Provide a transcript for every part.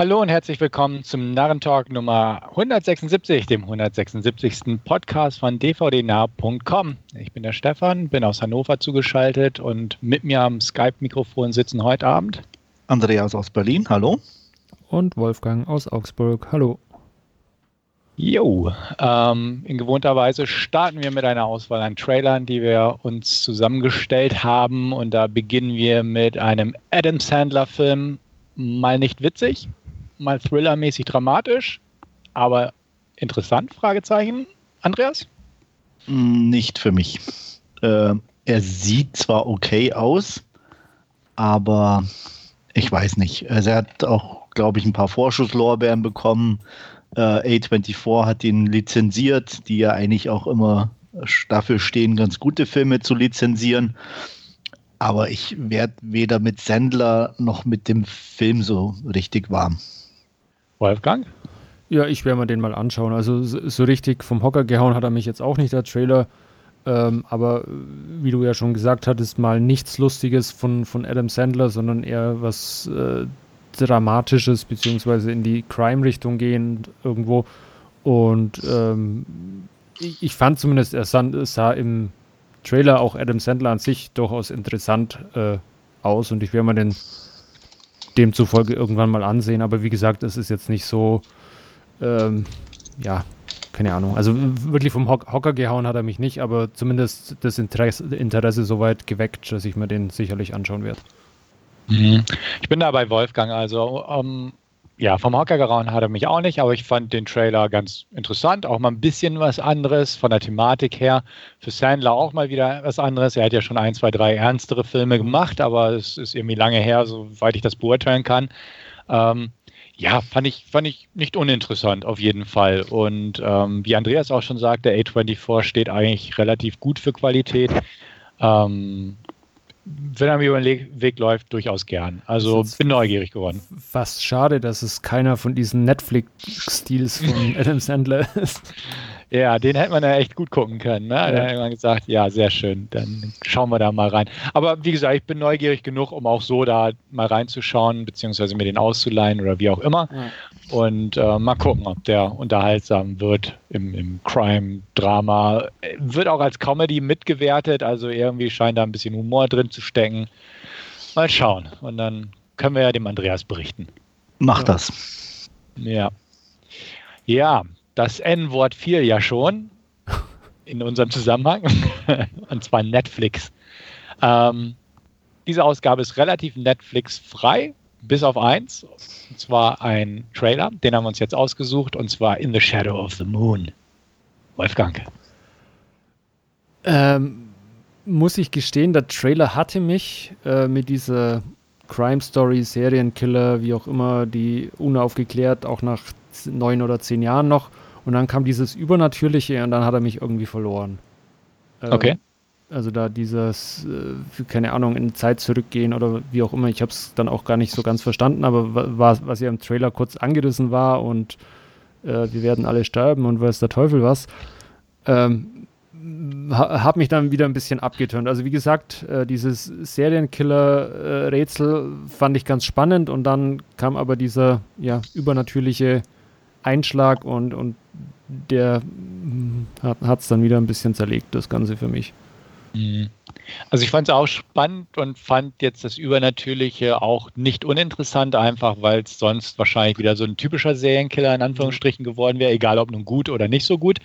Hallo und herzlich willkommen zum Narren Talk Nummer 176, dem 176. Podcast von dvdnar.com. Ich bin der Stefan, bin aus Hannover zugeschaltet und mit mir am Skype-Mikrofon sitzen heute Abend Andreas aus Berlin, hallo. Und Wolfgang aus Augsburg, hallo. Jo, in gewohnter Weise starten wir mit einer Auswahl an Trailern, die wir uns zusammengestellt haben. Und da beginnen wir mit einem Adam Sandler-Film, mal nicht witzig, mal thrillermäßig dramatisch, aber interessant, Fragezeichen. Andreas? Nicht für mich. Er sieht zwar okay aus, aber ich weiß nicht. Also er hat auch, glaube ich, ein paar Vorschusslorbeeren bekommen. A24 hat ihn lizenziert, die ja eigentlich auch immer dafür stehen, ganz gute Filme zu lizenzieren. Aber ich werde weder mit Sandler noch mit dem Film so richtig warm. Wolfgang? Ja, ich werde mir den mal anschauen. Also so richtig vom Hocker gehauen hat er mich jetzt auch nicht, der Trailer. Aber wie du ja schon gesagt hattest, mal nichts Lustiges von Adam Sandler, sondern eher was Dramatisches, beziehungsweise in die Crime-Richtung gehend irgendwo. Und ich fand zumindest, er sah im Trailer auch Adam Sandler an sich durchaus interessant aus, und ich werde mir den demzufolge irgendwann mal ansehen. Aber wie gesagt, es ist jetzt nicht so, keine Ahnung. Also wirklich vom Hocker gehauen hat er mich nicht, aber zumindest das Interesse soweit geweckt, dass ich mir den sicherlich anschauen werde. Ich bin da bei Wolfgang, also vom Hocker gehauen hat er mich auch nicht, aber ich fand den Trailer ganz interessant, auch mal ein bisschen was anderes von der Thematik her, für Sandler auch mal wieder was anderes. Er hat ja schon 1, 2, 3 ernstere Filme gemacht, aber es ist irgendwie lange her, soweit ich das beurteilen kann. Fand ich nicht uninteressant auf jeden Fall, und wie Andreas auch schon sagte, A24 steht eigentlich relativ gut für Qualität. Wenn er mir über den Weg läuft, durchaus gern. Also bin neugierig geworden. Fast schade, dass es keiner von diesen Netflix-Stils von Adam Sandler ist. Ja, den hätte man ja echt gut gucken können. Ne? Ja. Dann hätte man gesagt, ja, sehr schön, dann schauen wir da mal rein. Aber wie gesagt, ich bin neugierig genug, um auch so da mal reinzuschauen, beziehungsweise mir den auszuleihen oder wie auch immer. Ja. Und mal gucken, ob der unterhaltsam wird im Crime-Drama. Wird auch als Comedy mitgewertet, also irgendwie scheint da ein bisschen Humor drin zu stecken. Mal schauen. Und dann können wir ja dem Andreas berichten. Mach das. Ja. Ja. Das N-Wort fiel ja schon in unserem Zusammenhang, und zwar Netflix. Diese Ausgabe ist relativ Netflix-frei, bis auf eins, und zwar ein Trailer, den haben wir uns jetzt ausgesucht, und zwar In the Shadow of the Moon. Wolfgang. Muss ich gestehen, der Trailer hatte mich mit dieser Crime-Story, Serienkiller, wie auch immer, die unaufgeklärt, auch nach 9 oder 10 Jahren noch. Und dann kam dieses Übernatürliche, und dann hat er mich irgendwie verloren. Okay. Also da dieses, keine Ahnung, in Zeit zurückgehen oder wie auch immer. Ich habe es dann auch gar nicht so ganz verstanden, aber was ja im Trailer kurz angerissen war, und wir werden alle sterben und weiß der Teufel was, habe mich dann wieder ein bisschen abgetönt. Also wie gesagt, dieses Serienkiller-Rätsel fand ich ganz spannend, und dann kam aber dieser übernatürliche Einschlag, und der hat es dann wieder ein bisschen zerlegt, das Ganze für mich. Also ich fand es auch spannend und fand jetzt das Übernatürliche auch nicht uninteressant, einfach weil es sonst wahrscheinlich wieder so ein typischer Serienkiller in Anführungsstrichen geworden wäre, egal ob nun gut oder nicht so gut.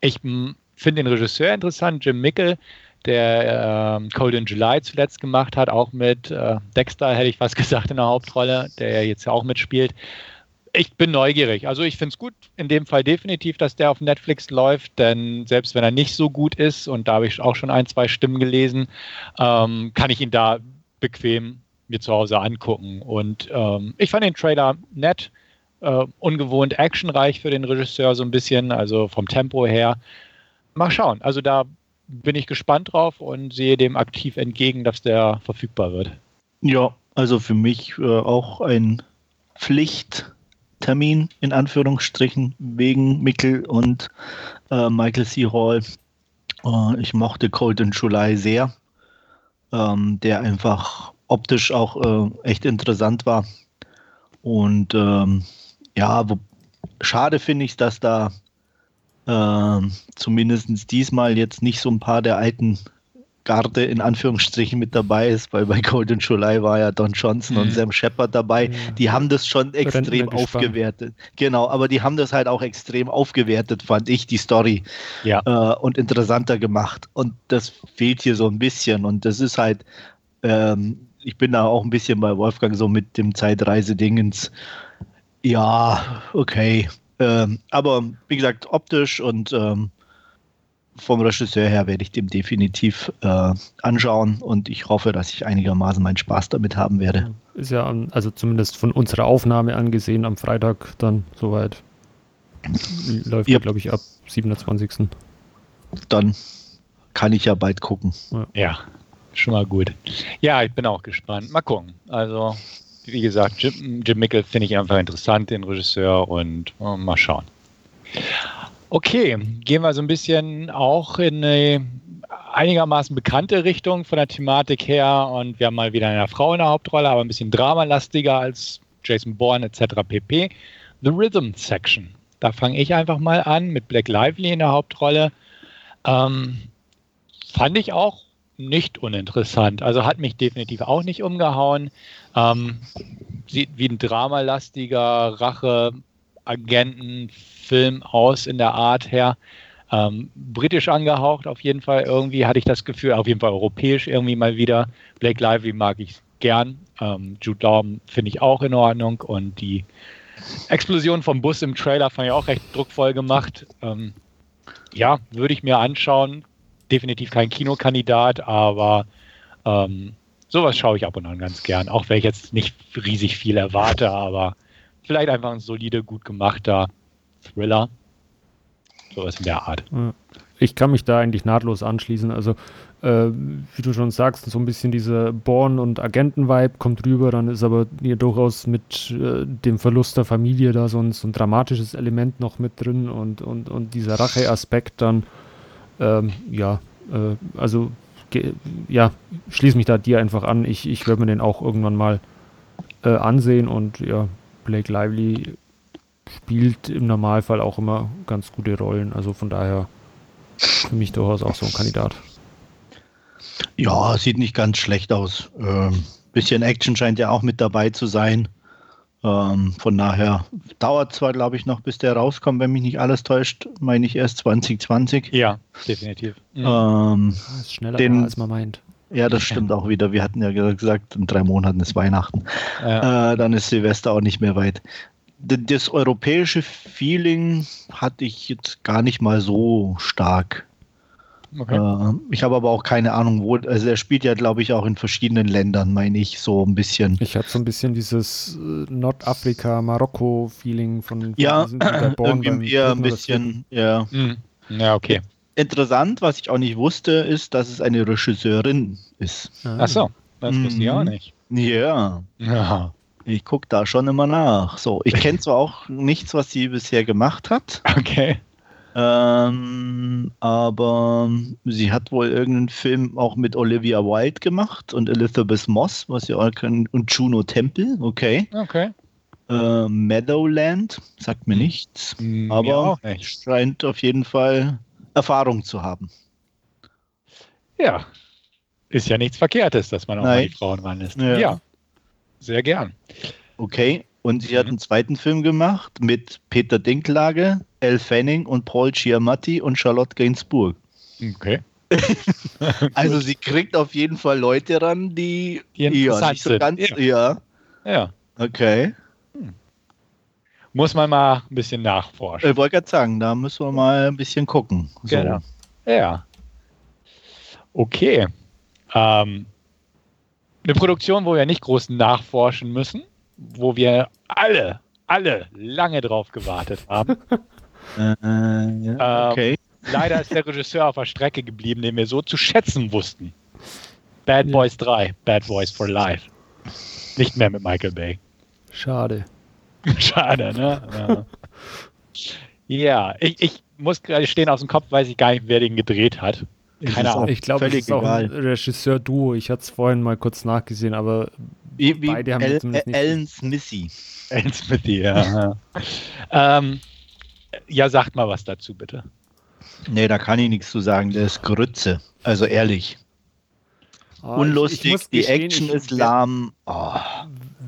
Ich finde den Regisseur interessant, Jim Mickle, der Cold in July zuletzt gemacht hat, auch mit Dexter, hätte ich fast gesagt, in der Hauptrolle, der jetzt ja auch mitspielt. Ich bin neugierig. Also ich finde es gut, in dem Fall definitiv, dass der auf Netflix läuft, denn selbst wenn er nicht so gut ist, und da habe ich auch schon 1, 2 Stimmen gelesen, kann ich ihn da bequem mir zu Hause angucken. Und ich fand den Trailer nett, ungewohnt actionreich für den Regisseur so ein bisschen, also vom Tempo her. Mal schauen. Also da bin ich gespannt drauf und sehe dem aktiv entgegen, dass der verfügbar wird. Ja, also für mich auch ein Pflicht Termin, in Anführungsstrichen, wegen Mickle und Michael C. Hall. Ich mochte Cold in July sehr, der einfach optisch auch echt interessant war. Und schade finde ich, dass da zumindest diesmal jetzt nicht so ein paar der alten Garde in Anführungsstrichen mit dabei ist, weil bei Golden Shulai war ja Don Johnson und Sam Shepard dabei. Ja. Die haben das schon extrem aufgewertet. Genau, aber die haben das halt auch extrem aufgewertet, fand ich, die Story. Ja. Und interessanter gemacht. Und das fehlt hier so ein bisschen. Und das ist halt, ich bin da auch ein bisschen bei Wolfgang so mit dem Zeitreise-Dingens. Ja, okay. Aber wie gesagt, optisch und vom Regisseur her werde ich dem definitiv anschauen und ich hoffe, dass ich einigermaßen meinen Spaß damit haben werde. Ist ja, also zumindest von unserer Aufnahme angesehen, am Freitag dann soweit. Läuft ja, glaube ich, ab 27. Dann kann ich ja bald gucken. Ja, schon mal gut. Ja, ich bin auch gespannt. Mal gucken. Also, wie gesagt, Jim Mickle finde ich einfach interessant, den Regisseur, und mal schauen. Okay, gehen wir so ein bisschen auch in eine einigermaßen bekannte Richtung von der Thematik her und wir haben mal wieder eine Frau in der Hauptrolle, aber ein bisschen dramalastiger als Jason Bourne etc. pp. The Rhythm Section. Da fange ich einfach mal an mit Blake Lively in der Hauptrolle. Fand ich auch nicht uninteressant. Also hat mich definitiv auch nicht umgehauen. Sieht wie ein dramalastiger Rache-Agenten-Film aus in der Art her. Britisch angehaucht auf jeden Fall irgendwie, hatte ich das Gefühl, auf jeden Fall europäisch irgendwie mal wieder. Blake Lively mag ich gern. Jude Law finde ich auch in Ordnung und die Explosion vom Bus im Trailer fand ich auch recht druckvoll gemacht. Würde ich mir anschauen. Definitiv kein Kinokandidat, aber sowas schaue ich ab und an ganz gern. Auch wenn ich jetzt nicht riesig viel erwarte, aber vielleicht einfach ein solider, gut gemachter Thriller. Sowas in der Art. Ich kann mich da eigentlich nahtlos anschließen. Also, wie du schon sagst, so ein bisschen dieser Born- und Agenten-Vibe kommt rüber. Dann ist aber hier durchaus mit dem Verlust der Familie da so ein dramatisches Element noch mit drin und dieser Rache-Aspekt dann. Schließ mich da dir einfach an. Ich werde mir den auch irgendwann mal ansehen und ja, Blake Lively spielt im Normalfall auch immer ganz gute Rollen, also von daher für mich durchaus auch so ein Kandidat. Ja, sieht nicht ganz schlecht aus. Bisschen Action scheint ja auch mit dabei zu sein. Von daher dauert zwar, glaube ich, noch, bis der rauskommt, wenn mich nicht alles täuscht, meine ich erst 2020. Ja, definitiv. Das ist schneller als man meint. Ja, das stimmt auch wieder. Wir hatten ja gesagt, in 3 Monaten ist Weihnachten. Ja. Dann ist Silvester auch nicht mehr weit. Das europäische Feeling hatte ich jetzt gar nicht mal so stark. Okay. Ich habe aber auch keine Ahnung, wo. Also er spielt ja, glaube ich, auch in verschiedenen Ländern, meine ich, so ein bisschen. Ich hatte so ein bisschen dieses Nordafrika-Marokko-Feeling von irgendwie eher ein bisschen, ja. Ja, okay. Interessant, was ich auch nicht wusste, ist, dass es eine Regisseurin ist. Ach so, das wusste ich auch nicht. Ja. Ja. Ich gucke da schon immer nach. So, ich kenne zwar auch nichts, was sie bisher gemacht hat. Okay. Aber sie hat wohl irgendeinen Film auch mit Olivia Wilde gemacht und Elizabeth Moss, was sie auch kennen, und Juno Temple, okay. Meadowland, sagt mir nichts, aber scheint auf jeden Fall Erfahrung zu haben. Ja, ist ja nichts Verkehrtes, dass man auch mal die Frauen ran ist. Ja, sehr gern. Okay. Und sie hat einen zweiten Film gemacht mit Peter Dinklage, Elle Fanning und Paul Giamatti und Charlotte Gainsbourg. Okay. Also sie kriegt auf jeden Fall Leute ran, die interessant nicht so sind. Ganz, ja. Okay. Muss man mal ein bisschen nachforschen. Ich wollte gerade sagen, da müssen wir mal ein bisschen gucken. So. Genau. Ja. Okay. Eine Produktion, wo wir nicht groß nachforschen müssen. Wo wir alle lange drauf gewartet haben. Okay. Leider ist der Regisseur auf der Strecke geblieben, den wir so zu schätzen wussten. Bad Boys 3, Bad Boys for Life. Nicht mehr mit Michael Bay. Schade, ne? Ja, ich muss gerade stehen aus dem Kopf, weiß ich gar nicht, wer den gedreht hat. Keine Ahnung. Ich glaube, das ist auch ein Regisseur-Duo. Ich hatte es vorhin mal kurz nachgesehen, aber Beide haben zumindest nicht. Alan Smithy. Alan Smithy, ja. Ja, sagt mal was dazu, bitte. Nee, da kann ich nichts zu sagen. Das ist Grütze. Also ehrlich. Unlustig, ich die gestehen, Action ist lahm.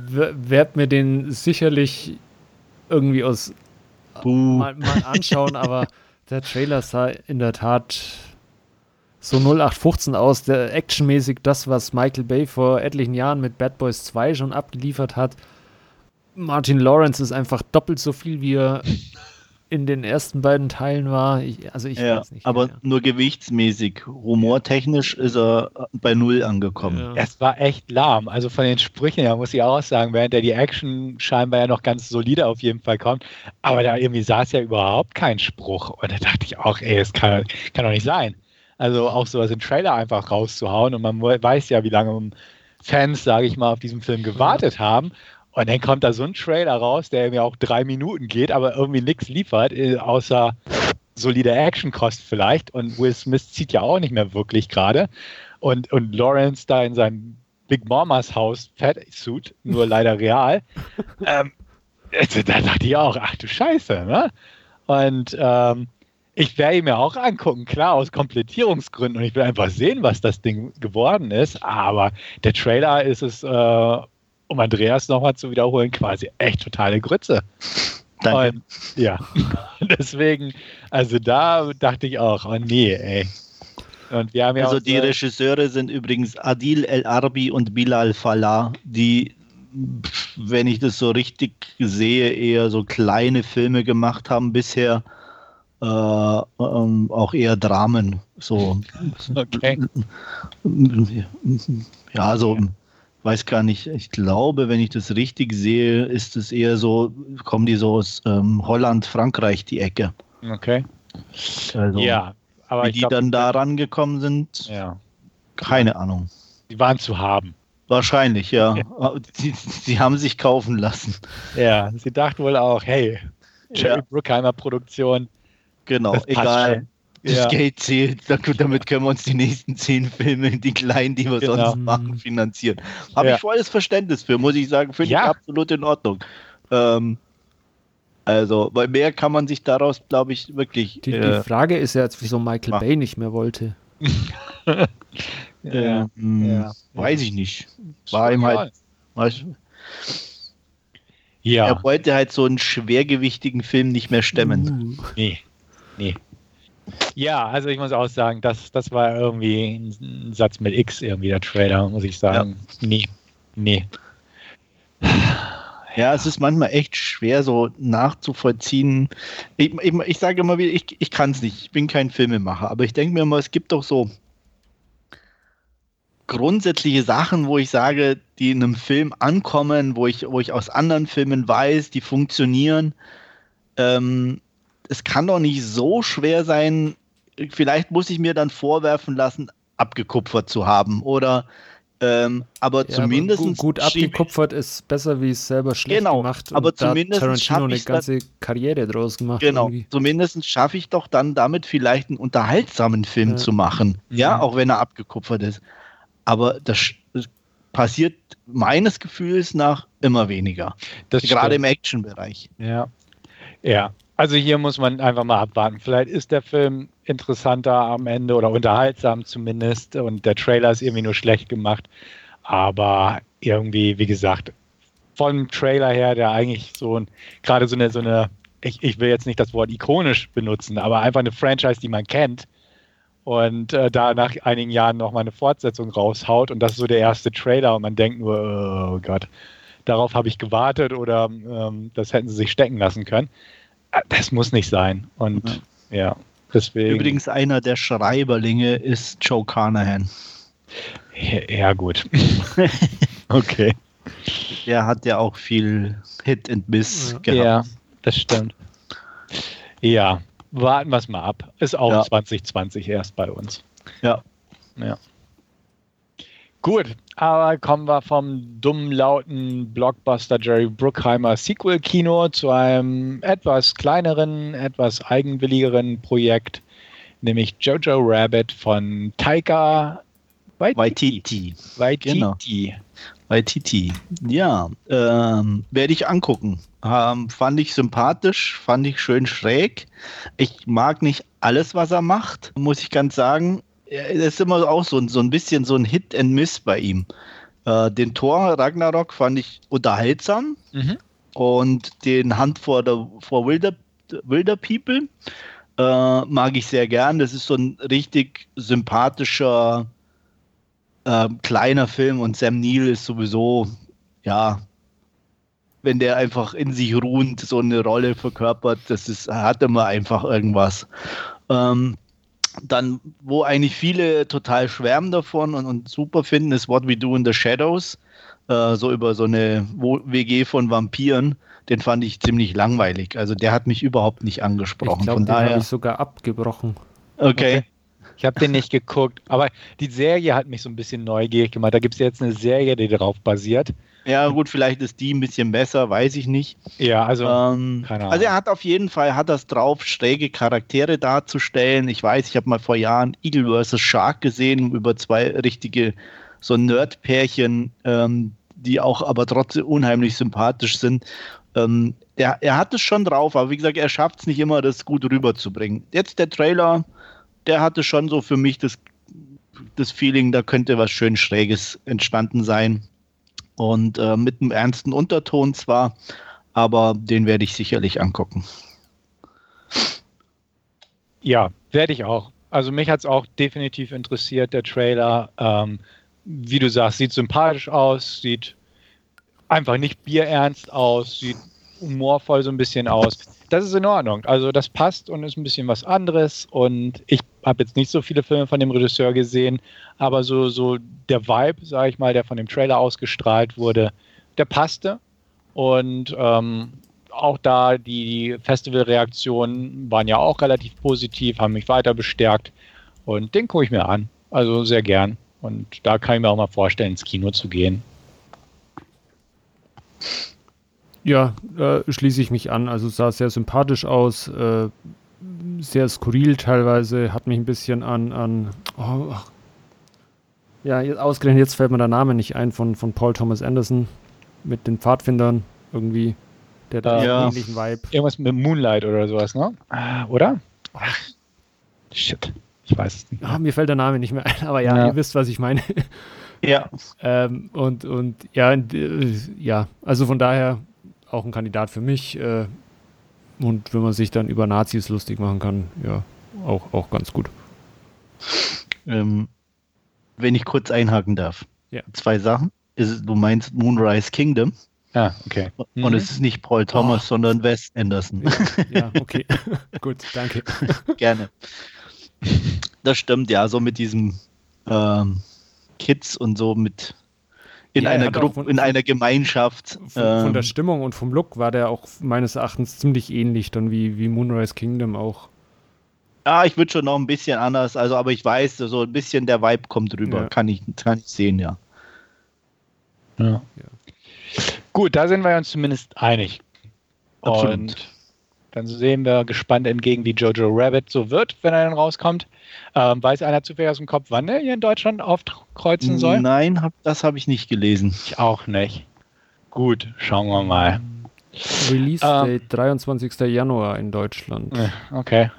Werd mir den sicherlich irgendwie aus mal anschauen, aber der Trailer sah in der Tat so 0815 aus, der actionmäßig das, was Michael Bay vor etlichen Jahren mit Bad Boys 2 schon abgeliefert hat. Martin Lawrence ist einfach doppelt so viel, wie er in den ersten beiden Teilen war. Ich weiß nicht. Aber nur gewichtsmäßig. Humortechnisch ist er bei Null angekommen. Ja. Es war echt lahm. Also von den Sprüchen her muss ich auch sagen, während er die Action scheinbar ja noch ganz solide auf jeden Fall kommt. Aber da irgendwie saß ja überhaupt kein Spruch. Und da dachte ich auch, das kann doch nicht sein. Also auch sowas im Trailer einfach rauszuhauen. Und man weiß ja, wie lange Fans, sage ich mal, auf diesem Film gewartet haben. Und dann kommt da so ein Trailer raus, der irgendwie auch 3 Minuten geht, aber irgendwie nichts liefert, außer solide Action-Kost vielleicht. Und Will Smith zieht ja auch nicht mehr wirklich gerade. Und Lawrence da in seinem Big Mamas Haus Fat-Suit, nur leider real. Da dachte ich auch, ach du Scheiße, ne? Und ich werde ihn mir auch angucken, klar, aus Komplettierungsgründen. Und ich will einfach sehen, was das Ding geworden ist. Aber der Trailer ist es... um Andreas nochmal zu wiederholen, quasi echt totale Grütze. Danke. Und, ja, deswegen, also da dachte ich auch, oh nee, ey. Und wir haben ja also die Regisseure sind übrigens Adil El Arbi und Bilal Fallah, die, wenn ich das so richtig sehe, eher so kleine Filme gemacht haben bisher, auch eher Dramen. So. Okay. Ja, so... Ja. Weiß gar nicht, ich glaube, wenn ich das richtig sehe, ist es eher so, kommen die so aus Holland, Frankreich, die Ecke. Okay. Also, ja, aber wie die dann da rangekommen sind, ja. Keine Ahnung. Die waren zu haben. Wahrscheinlich, ja. Sie haben sich kaufen lassen. Ja, sie dachten wohl auch, hey, Jerry Bruckheimer Produktion. Genau, egal. Schon. Das Geld zählt, damit können wir uns die nächsten 10 Filme, die kleinen, die wir sonst machen, finanzieren. Habe ich volles Verständnis für, muss ich sagen, finde ich absolut in Ordnung. Also, weil mehr kann man sich daraus, glaube ich, wirklich... Die Frage ist ja jetzt, wieso Michael Bay nicht mehr wollte. Weiß ich nicht. War ihm halt... Ja. Er wollte halt so einen schwergewichtigen Film nicht mehr stemmen. Nee. Ja, also ich muss auch sagen, das war irgendwie ein Satz mit X irgendwie, der Trailer, muss ich sagen. Ja. Nee. Ja, es ist manchmal echt schwer so nachzuvollziehen. Ich sage immer wieder, ich kann es nicht, ich bin kein Filmemacher, aber ich denke mir immer, es gibt doch so grundsätzliche Sachen, wo ich sage, die in einem Film ankommen, wo ich aus anderen Filmen weiß, die funktionieren, es kann doch nicht so schwer sein, vielleicht muss ich mir dann vorwerfen lassen, abgekupfert zu haben. Oder, aber zumindest... Aber gut abgekupfert ist besser, wie es selber schlecht gemacht. Genau, aber zumindest Tarantino eine ganze Karriere draus gemacht. Genau, irgendwie. Zumindest schaffe ich doch dann damit vielleicht einen unterhaltsamen Film zu machen. Ja, auch wenn er abgekupfert ist. Aber das passiert meines Gefühls nach immer weniger. Das gerade stimmt. Im Action-Bereich. Ja. Also hier muss man einfach mal abwarten. Vielleicht ist der Film interessanter am Ende oder unterhaltsam zumindest und der Trailer ist irgendwie nur schlecht gemacht. Aber irgendwie, wie gesagt, vom Trailer her, der eigentlich so eine ich will jetzt nicht das Wort ikonisch benutzen, aber einfach eine Franchise, die man kennt und da nach einigen Jahren nochmal eine Fortsetzung raushaut und das ist so der erste Trailer und man denkt nur, oh Gott, darauf habe ich gewartet oder das hätten sie sich stecken lassen können. Das muss nicht sein. Und ja, deswegen. Übrigens, einer der Schreiberlinge ist Joe Carnahan. Ja, gut. Okay. Der hat ja auch viel Hit and Miss gehabt. Ja, das stimmt. Ja, warten wir es mal ab. Ist auch 2020 erst bei uns. Ja. Gut, aber kommen wir vom dummen, lauten Blockbuster Jerry Bruckheimer Sequel-Kino zu einem etwas kleineren, etwas eigenwilligeren Projekt, nämlich Jojo Rabbit von Taika Waititi. Genau. Waititi. Ja, werde ich angucken. Fand ich sympathisch, fand ich schön schräg. Ich mag nicht alles, was er macht, muss ich ganz sagen. Es ist immer auch so ein bisschen so ein Hit and Miss bei ihm. Den Thor Ragnarok fand ich unterhaltsam. Mhm. Und den Hunt for Wilder People mag ich sehr gern. Das ist so ein richtig sympathischer, kleiner Film. Und Sam Neill ist sowieso, ja, wenn der einfach in sich ruhend so eine Rolle verkörpert, hat immer einfach irgendwas. Dann, wo eigentlich viele total schwärmen davon und super finden, ist What We Do in the Shadows. So über so eine WG von Vampiren, den fand ich ziemlich langweilig. Also der hat mich überhaupt nicht angesprochen. Ich glaube, den habe ich sogar abgebrochen. Okay. Ich habe den nicht geguckt, aber die Serie hat mich so ein bisschen neugierig gemacht. Da gibt es jetzt eine Serie, die darauf basiert. Ja gut, vielleicht ist die ein bisschen besser, weiß ich nicht. Ja, also keine Ahnung. Also er hat auf jeden Fall, das drauf, schräge Charaktere darzustellen. Ich weiß, ich habe mal vor Jahren Eagle vs. Shark gesehen, über zwei richtige so Nerd-Pärchen, die auch aber trotzdem unheimlich sympathisch sind. Er hat es schon drauf, aber wie gesagt, er schafft es nicht immer, das gut rüberzubringen. Jetzt der Trailer, der hatte schon so für mich das Feeling, da könnte was schön Schräges entstanden sein. Und mit einem ernsten Unterton zwar, aber den werde ich sicherlich angucken. Ja, werde ich auch. Also mich hat es auch definitiv interessiert, der Trailer. Wie du sagst, sieht sympathisch aus, sieht einfach nicht bierernst aus, sieht humorvoll so ein bisschen aus. Das ist in Ordnung. Also das passt und ist ein bisschen was anderes. Und ich habe jetzt nicht so viele Filme von dem Regisseur gesehen, aber so der Vibe, sage ich mal, der von dem Trailer ausgestrahlt wurde, der passte. Und auch da die Festivalreaktionen waren ja auch relativ positiv, haben mich weiter bestärkt. Und den gucke ich mir an. Also sehr gern. Und da kann ich mir auch mal vorstellen, ins Kino zu gehen. Ja, schließe ich mich an. Also sah sehr sympathisch aus, sehr skurril teilweise, hat mich ein bisschen an ja, jetzt fällt mir der Name nicht ein, von Paul Thomas Anderson mit den Pfadfindern irgendwie, der da ähnlichen Vibe. Irgendwas mit Moonlight oder sowas, ne? Oder? Ach, shit. Ich weiß es nicht. Mir fällt der Name nicht mehr ein, aber ja, ihr wisst, was ich meine. Ja. Also von daher auch ein Kandidat für mich. Und wenn man sich dann über Nazis lustig machen kann, ja, auch ganz gut. Wenn ich kurz einhaken darf. Ja. 2 Sachen. Du meinst Moonrise Kingdom. Ah, okay. Und es ist nicht Paul Thomas, sondern Wes Anderson. Ja, okay. Gut, danke. Gerne. Das stimmt, ja, so mit diesem Kids und so mit in einer Gruppe, in einer Gemeinschaft. Von der Stimmung und vom Look war der auch meines Erachtens ziemlich ähnlich dann wie Moonrise Kingdom auch. Ja, ich würde schon noch ein bisschen anders, also aber ich weiß, so ein bisschen der Vibe kommt rüber, ja. Kann ich sehen, ja. Ja. Gut, da sind wir uns zumindest einig. Absolut. Und dann sehen wir gespannt entgegen, wie Jojo Rabbit so wird, wenn er dann rauskommt. Weiß einer zufällig aus dem Kopf, wann er hier in Deutschland aufkreuzen soll? Nein, das habe ich nicht gelesen. Ich auch nicht. Gut, schauen wir mal. Release Date 23. Januar in Deutschland. Okay.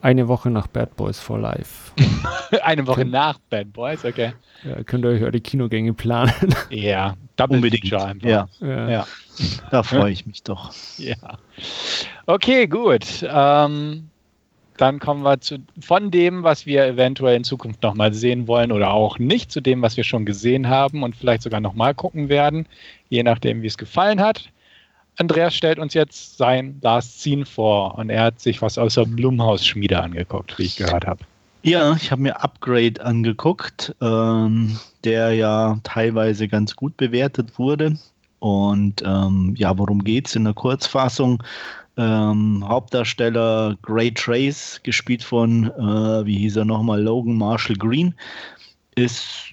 Eine Woche nach Bad Boys for Life. Eine Woche nach Bad Boys, okay. Ja, könnt ihr euch eure Kinogänge planen. Ja, unbedingt. Ja. Da freue ich mich doch. Ja. Okay, gut. Dann kommen wir von dem, was wir eventuell in Zukunft nochmal sehen wollen oder auch nicht, zu dem, was wir schon gesehen haben und vielleicht sogar nochmal gucken werden, je nachdem, wie es gefallen hat. Andreas stellt uns jetzt sein Last Scene vor und er hat sich was aus der Blumhaus-Schmiede angeguckt, wie ich gehört habe. Ja, ich habe mir Upgrade angeguckt, der ja teilweise ganz gut bewertet wurde. Und worum geht's in der Kurzfassung? Hauptdarsteller Gray Trace, gespielt von, Logan Marshall Green, ist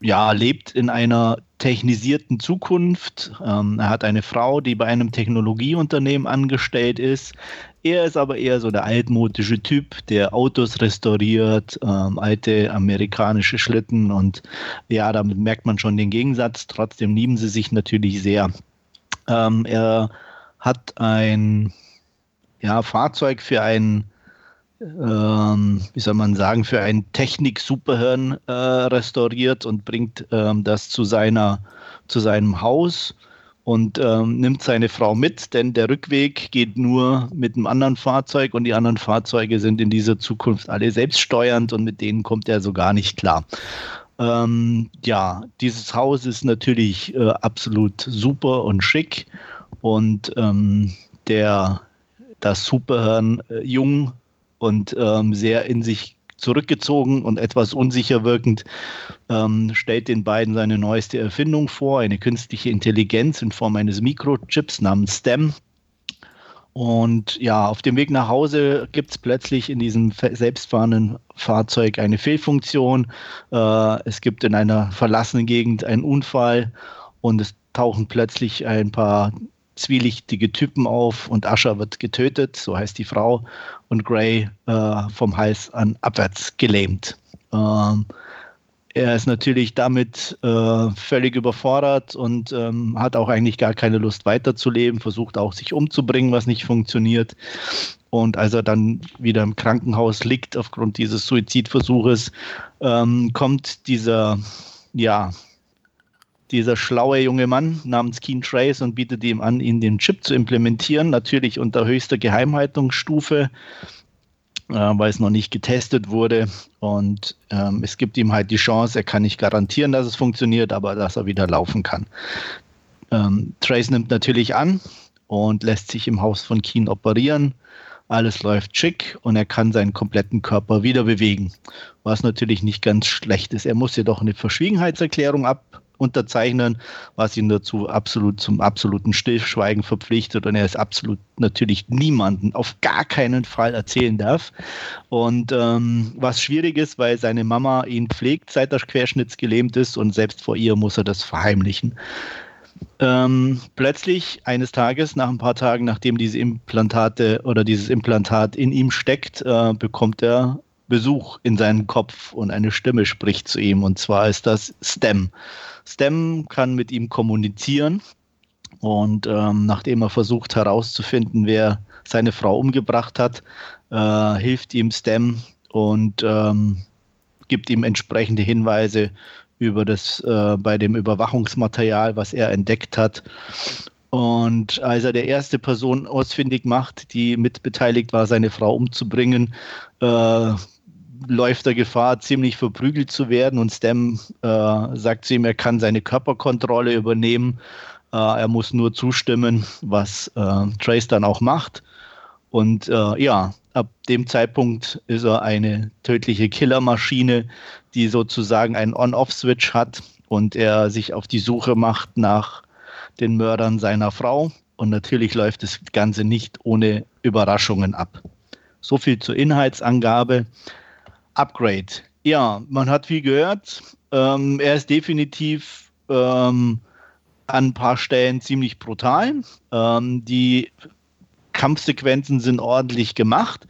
ja, lebt in einer technisierten Zukunft. Er hat eine Frau, die bei einem Technologieunternehmen angestellt ist. Er ist aber eher so der altmodische Typ, der Autos restauriert, alte amerikanische Schlitten. Und ja, damit merkt man schon den Gegensatz. Trotzdem lieben sie sich natürlich sehr. Er hat ein Fahrzeug für einen für ein Technik-Superhirn restauriert und bringt das zu seinem Haus und nimmt seine Frau mit, denn der Rückweg geht nur mit einem anderen Fahrzeug und die anderen Fahrzeuge sind in dieser Zukunft alle selbststeuernd und mit denen kommt er so gar nicht klar. Dieses Haus ist natürlich absolut super und schick und das Superhirn jung und sehr in sich zurückgezogen und etwas unsicher wirkend, stellt den beiden seine neueste Erfindung vor, eine künstliche Intelligenz in Form eines Mikrochips namens STEM. Und ja, auf dem Weg nach Hause gibt es plötzlich in diesem selbstfahrenden Fahrzeug eine Fehlfunktion. Es gibt in einer verlassenen Gegend einen Unfall und es tauchen plötzlich ein paar zwielichtige Typen auf und Asha wird getötet, so heißt die Frau, und Grey vom Hals an abwärts gelähmt. Er ist natürlich damit völlig überfordert und hat auch eigentlich gar keine Lust weiterzuleben, versucht auch sich umzubringen, was nicht funktioniert. Und als er dann wieder im Krankenhaus liegt aufgrund dieses Suizidversuches, kommt dieser schlaue junge Mann namens Keen Trace und bietet ihm an, ihn den Chip zu implementieren, natürlich unter höchster Geheimhaltungsstufe, weil es noch nicht getestet wurde. Und es gibt ihm halt die Chance, er kann nicht garantieren, dass es funktioniert, aber dass er wieder laufen kann. Trace nimmt natürlich an und lässt sich im Haus von Keen operieren. Alles läuft schick und er kann seinen kompletten Körper wieder bewegen, was natürlich nicht ganz schlecht ist. Er muss jedoch eine Verschwiegenheitserklärung unterzeichnen, was ihn dazu zum absoluten Stillschweigen verpflichtet und er es absolut natürlich niemanden auf gar keinen Fall erzählen darf. Und was schwierig ist, weil seine Mama ihn pflegt, seit er querschnittsgelähmt ist und selbst vor ihr muss er das verheimlichen. Plötzlich eines Tages, nach ein paar Tagen, nachdem dieses Implantat in ihm steckt, bekommt er Besuch in seinem Kopf und eine Stimme spricht zu ihm und zwar ist das STEM. STEM kann mit ihm kommunizieren und nachdem er versucht herauszufinden, wer seine Frau umgebracht hat, hilft ihm STEM und gibt ihm entsprechende Hinweise über das bei dem Überwachungsmaterial, was er entdeckt hat. Und als er der erste Person ausfindig macht, die mitbeteiligt war, seine Frau umzubringen, läuft er Gefahr, ziemlich verprügelt zu werden. Und Stem sagt zu ihm, er kann seine Körperkontrolle übernehmen. Er muss nur zustimmen, was Trace dann auch macht. Und ab dem Zeitpunkt ist er eine tödliche Killermaschine, die sozusagen einen On-Off-Switch hat und er sich auf die Suche macht nach den Mördern seiner Frau. Und natürlich läuft das Ganze nicht ohne Überraschungen ab. So viel zur Inhaltsangabe. Upgrade. Ja, man hat viel gehört. Er ist definitiv an ein paar Stellen ziemlich brutal. Die Kampfsequenzen sind ordentlich gemacht.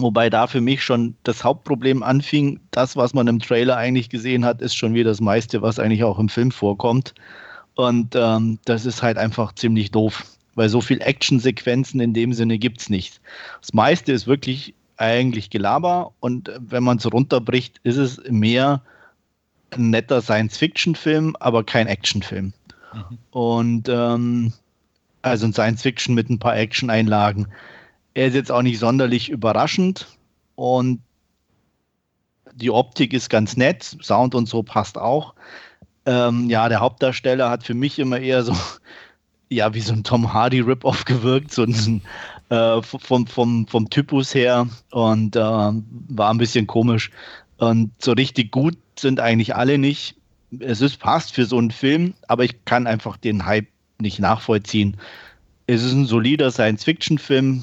Wobei da für mich schon das Hauptproblem anfing. Das, was man im Trailer eigentlich gesehen hat, ist schon wieder das meiste, was eigentlich auch im Film vorkommt. Und das ist halt einfach ziemlich doof, weil so viel Action-Sequenzen in dem Sinne gibt es nicht. Das meiste ist wirklich eigentlich Gelaber und wenn man es runterbricht, ist es mehr ein netter Science-Fiction-Film, aber kein Action-Film. Mhm. Und also ein Science-Fiction mit ein paar Action-Einlagen. Er ist jetzt auch nicht sonderlich überraschend und die Optik ist ganz nett, Sound und so passt auch. Der Hauptdarsteller hat für mich immer eher so, ja, wie so ein Tom Hardy-Rip-Off gewirkt, so ein, vom Typus her und war ein bisschen komisch. Und so richtig gut sind eigentlich alle nicht. Passt für so einen Film, aber ich kann einfach den Hype nicht nachvollziehen. Es ist ein solider Science-Fiction-Film,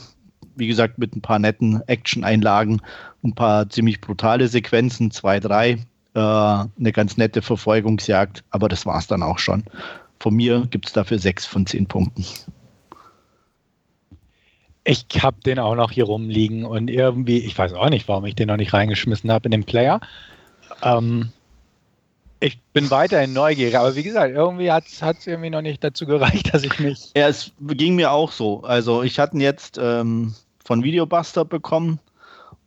wie gesagt, mit ein paar netten Action-Einlagen, ein paar ziemlich brutale Sequenzen, 2, 3. eine ganz nette Verfolgungsjagd, aber das war's dann auch schon. Von mir gibt es dafür 6 von 10 Punkten. Ich habe den auch noch hier rumliegen und irgendwie, ich weiß auch nicht, warum ich den noch nicht reingeschmissen habe in den Player. Ich bin weiterhin neugierig, aber wie gesagt, irgendwie hat es irgendwie noch nicht dazu gereicht, dass ich mich... Ja, es ging mir auch so. Also ich hatte ihn jetzt von Videobuster bekommen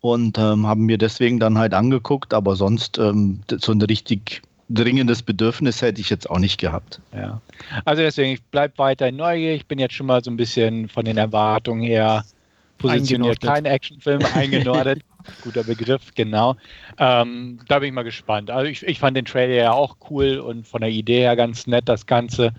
und habe mir deswegen dann halt angeguckt, aber sonst so ein richtig dringendes Bedürfnis hätte ich jetzt auch nicht gehabt. Ja. Also deswegen, ich bleibe weiterhin neugierig. Ich bin jetzt schon mal so ein bisschen von den Erwartungen her positioniert. Kein Actionfilm, eingenordet. Guter Begriff, genau. Da bin ich mal gespannt. Also ich fand den Trailer ja auch cool und von der Idee her ganz nett, das Ganze.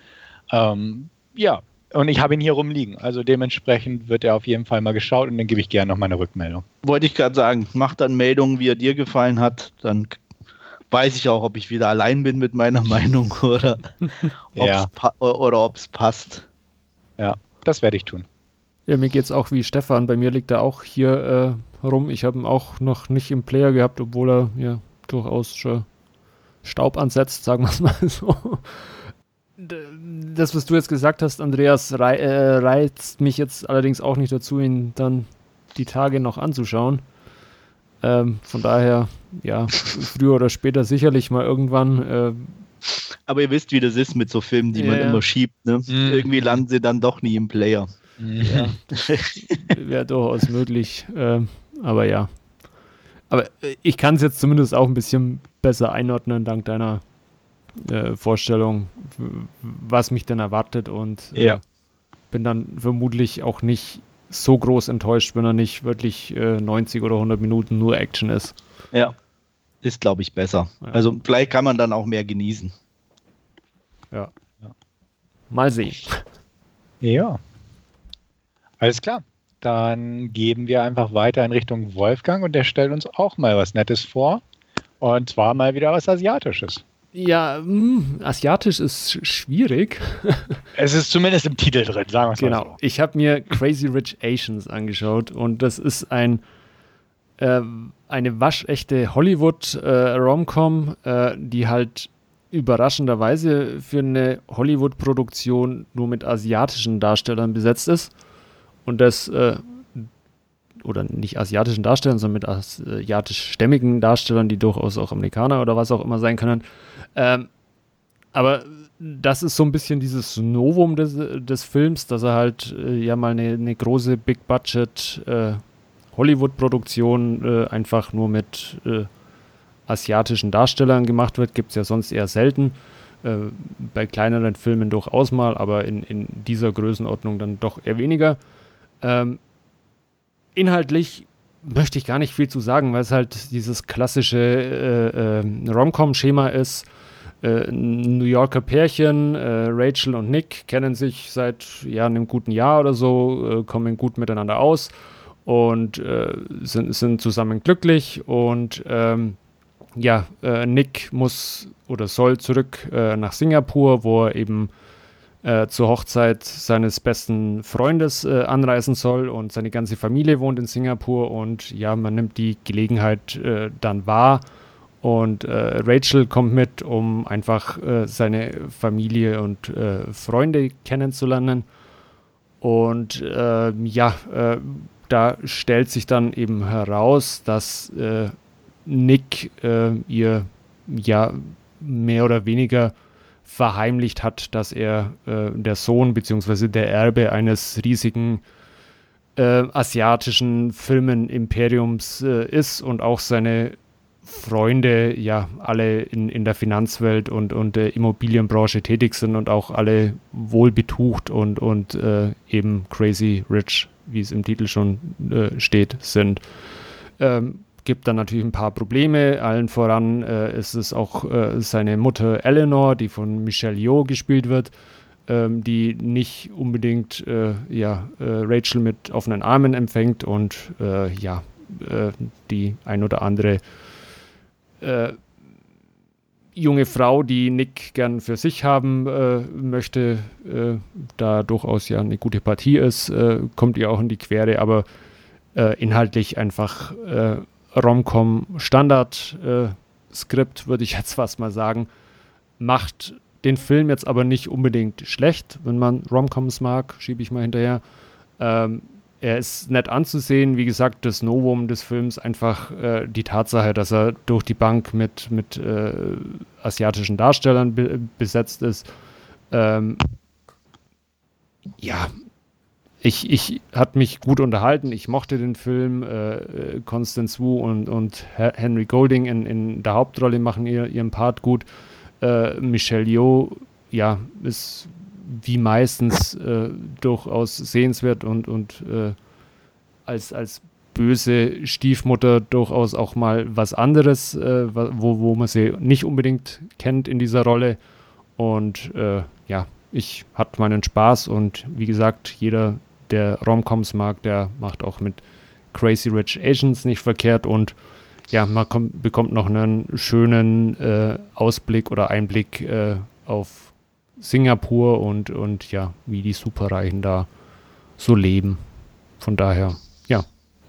Ja, und ich habe ihn hier rumliegen. Also dementsprechend wird er auf jeden Fall mal geschaut und dann gebe ich gerne noch meine Rückmeldung. Wollte ich gerade sagen, mach dann Meldungen, wie er dir gefallen hat, dann weiß ich auch, ob ich wieder allein bin mit meiner Meinung oder ja, ob es passt. Ja, das werde ich tun. Ja, mir geht's auch wie Stefan. Bei mir liegt er auch hier rum. Ich habe ihn auch noch nicht im Player gehabt, obwohl er ja durchaus schon Staub ansetzt, sagen wir es mal so. Das, was du jetzt gesagt hast, Andreas, reizt mich jetzt allerdings auch nicht dazu, ihn dann die Tage noch anzuschauen. Von daher, ja, früher oder später sicherlich mal irgendwann. Aber ihr wisst, wie das ist mit so Filmen, die man immer schiebt. Ne? Mhm. Irgendwie landen sie dann doch nie im Player. Ja, wäre durchaus möglich. Aber ja. Aber ich kann es jetzt zumindest auch ein bisschen besser einordnen, dank deiner Vorstellung, was mich denn erwartet. Und bin dann vermutlich auch nicht so groß enttäuscht, wenn er nicht wirklich 90 oder 100 Minuten nur Action ist. Ja, ist, glaube ich, besser. Ja. Also vielleicht kann man dann auch mehr genießen. Ja. Mal sehen. Ja. Alles klar. Dann geben wir einfach weiter in Richtung Wolfgang und der stellt uns auch mal was Nettes vor. Und zwar mal wieder was Asiatisches. Ja, asiatisch ist schwierig. Es ist zumindest im Titel drin, sagen wir es mal so. Genau, ich habe mir Crazy Rich Asians angeschaut und das ist eine waschechte Hollywood-Romcom, die halt überraschenderweise für eine Hollywood-Produktion nur mit asiatischen Darstellern besetzt ist. Und das, oder nicht asiatischen Darstellern, sondern mit asiatisch-stämmigen Darstellern, die durchaus auch Amerikaner oder was auch immer sein können. Aber das ist so ein bisschen dieses Novum des Films, dass er halt ja mal eine große Big-Budget Hollywood-Produktion einfach nur mit asiatischen Darstellern gemacht wird. Gibt es ja sonst eher selten. Bei kleineren Filmen durchaus mal, aber in dieser Größenordnung dann doch eher weniger. Inhaltlich möchte ich gar nicht viel zu sagen, weil es halt dieses klassische Rom-Com-Schema ist. Ein New Yorker Pärchen, Rachel und Nick, kennen sich seit einem guten Jahr oder so, kommen gut miteinander aus und sind zusammen glücklich. Und Nick muss oder soll zurück nach Singapur, wo er eben zur Hochzeit seines besten Freundes anreisen soll und seine ganze Familie wohnt in Singapur und ja, man nimmt die Gelegenheit dann wahr und Rachel kommt mit, um einfach seine Familie und Freunde kennenzulernen und da stellt sich dann eben heraus, dass Nick ihr ja mehr oder weniger verheimlicht hat, dass er der Sohn bzw. der Erbe eines riesigen asiatischen Firmenimperiums ist und auch seine Freunde alle in der Finanzwelt und der Immobilienbranche tätig sind und auch alle wohlbetucht und eben crazy rich, wie es im Titel schon steht, sind. Gibt dann natürlich ein paar Probleme. Allen voran ist es auch seine Mutter Eleanor, die von Michelle Yeoh gespielt wird, die nicht unbedingt Rachel mit offenen Armen empfängt und die ein oder andere junge Frau, die Nick gern für sich haben möchte, da durchaus ja eine gute Partie ist, kommt ihr auch in die Quere, aber inhaltlich einfach Rom-Com-Standard Skript, würde ich jetzt fast mal sagen, macht den Film jetzt aber nicht unbedingt schlecht, wenn man Romcoms mag, schiebe ich mal hinterher. Er ist nett anzusehen, wie gesagt, das Novum des Films einfach die Tatsache, dass er durch die Bank mit asiatischen Darstellern besetzt ist. Ich hat mich gut unterhalten, ich mochte den Film, Constance Wu und Henry Golding in der Hauptrolle machen ihren Part gut, Michelle Yeoh, ja, ist wie meistens durchaus sehenswert und als böse Stiefmutter durchaus auch mal was anderes, wo man sie nicht unbedingt kennt in dieser Rolle und ich hatte meinen Spaß und wie gesagt, jeder, der Romcoms mag, der macht auch mit Crazy Rich Asians nicht verkehrt und ja, man bekommt noch einen schönen Ausblick oder Einblick auf Singapur und ja, wie die Superreichen da so leben. Von daher, ja,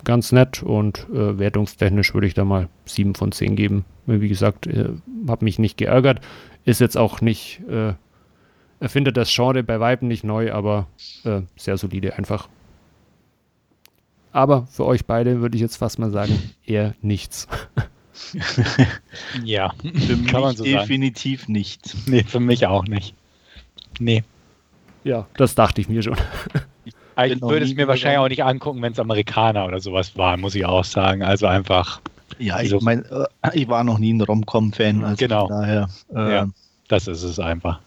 ganz nett und wertungstechnisch würde ich da mal 7 von 10 geben. Wie gesagt, habe mich nicht geärgert, ist jetzt auch nicht, erfindet das Genre bei Weitem nicht neu, aber sehr solide einfach. Aber für euch beide würde ich jetzt fast mal sagen, eher nichts. Ja, für mich kann man so definitiv sagen. Nicht. Nee, für mich auch nicht. Nee. Ja, das dachte ich mir schon. Ich würde es mir wahrscheinlich auch nicht angucken, wenn es Amerikaner oder sowas waren, muss ich auch sagen. Also einfach. Ja, ich meine, ich war noch nie ein Rom-Com-Fan. Also genau. Daher, ja, das ist es einfach.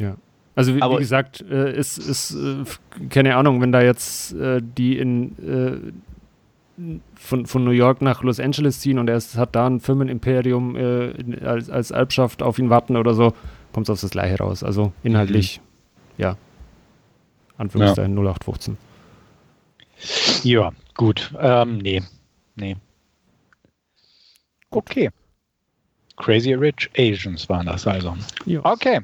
Ja. Also wie gesagt, keine Ahnung, wenn da jetzt die von New York nach Los Angeles ziehen und hat da ein Firmenimperium als Erbschaft auf ihn warten oder so, kommt es auf das Gleiche raus. Also inhaltlich, ja, Anführungszeichen 0815. Ja, gut. Nee. Okay. Crazy Rich Asians waren das also. Ja. Okay.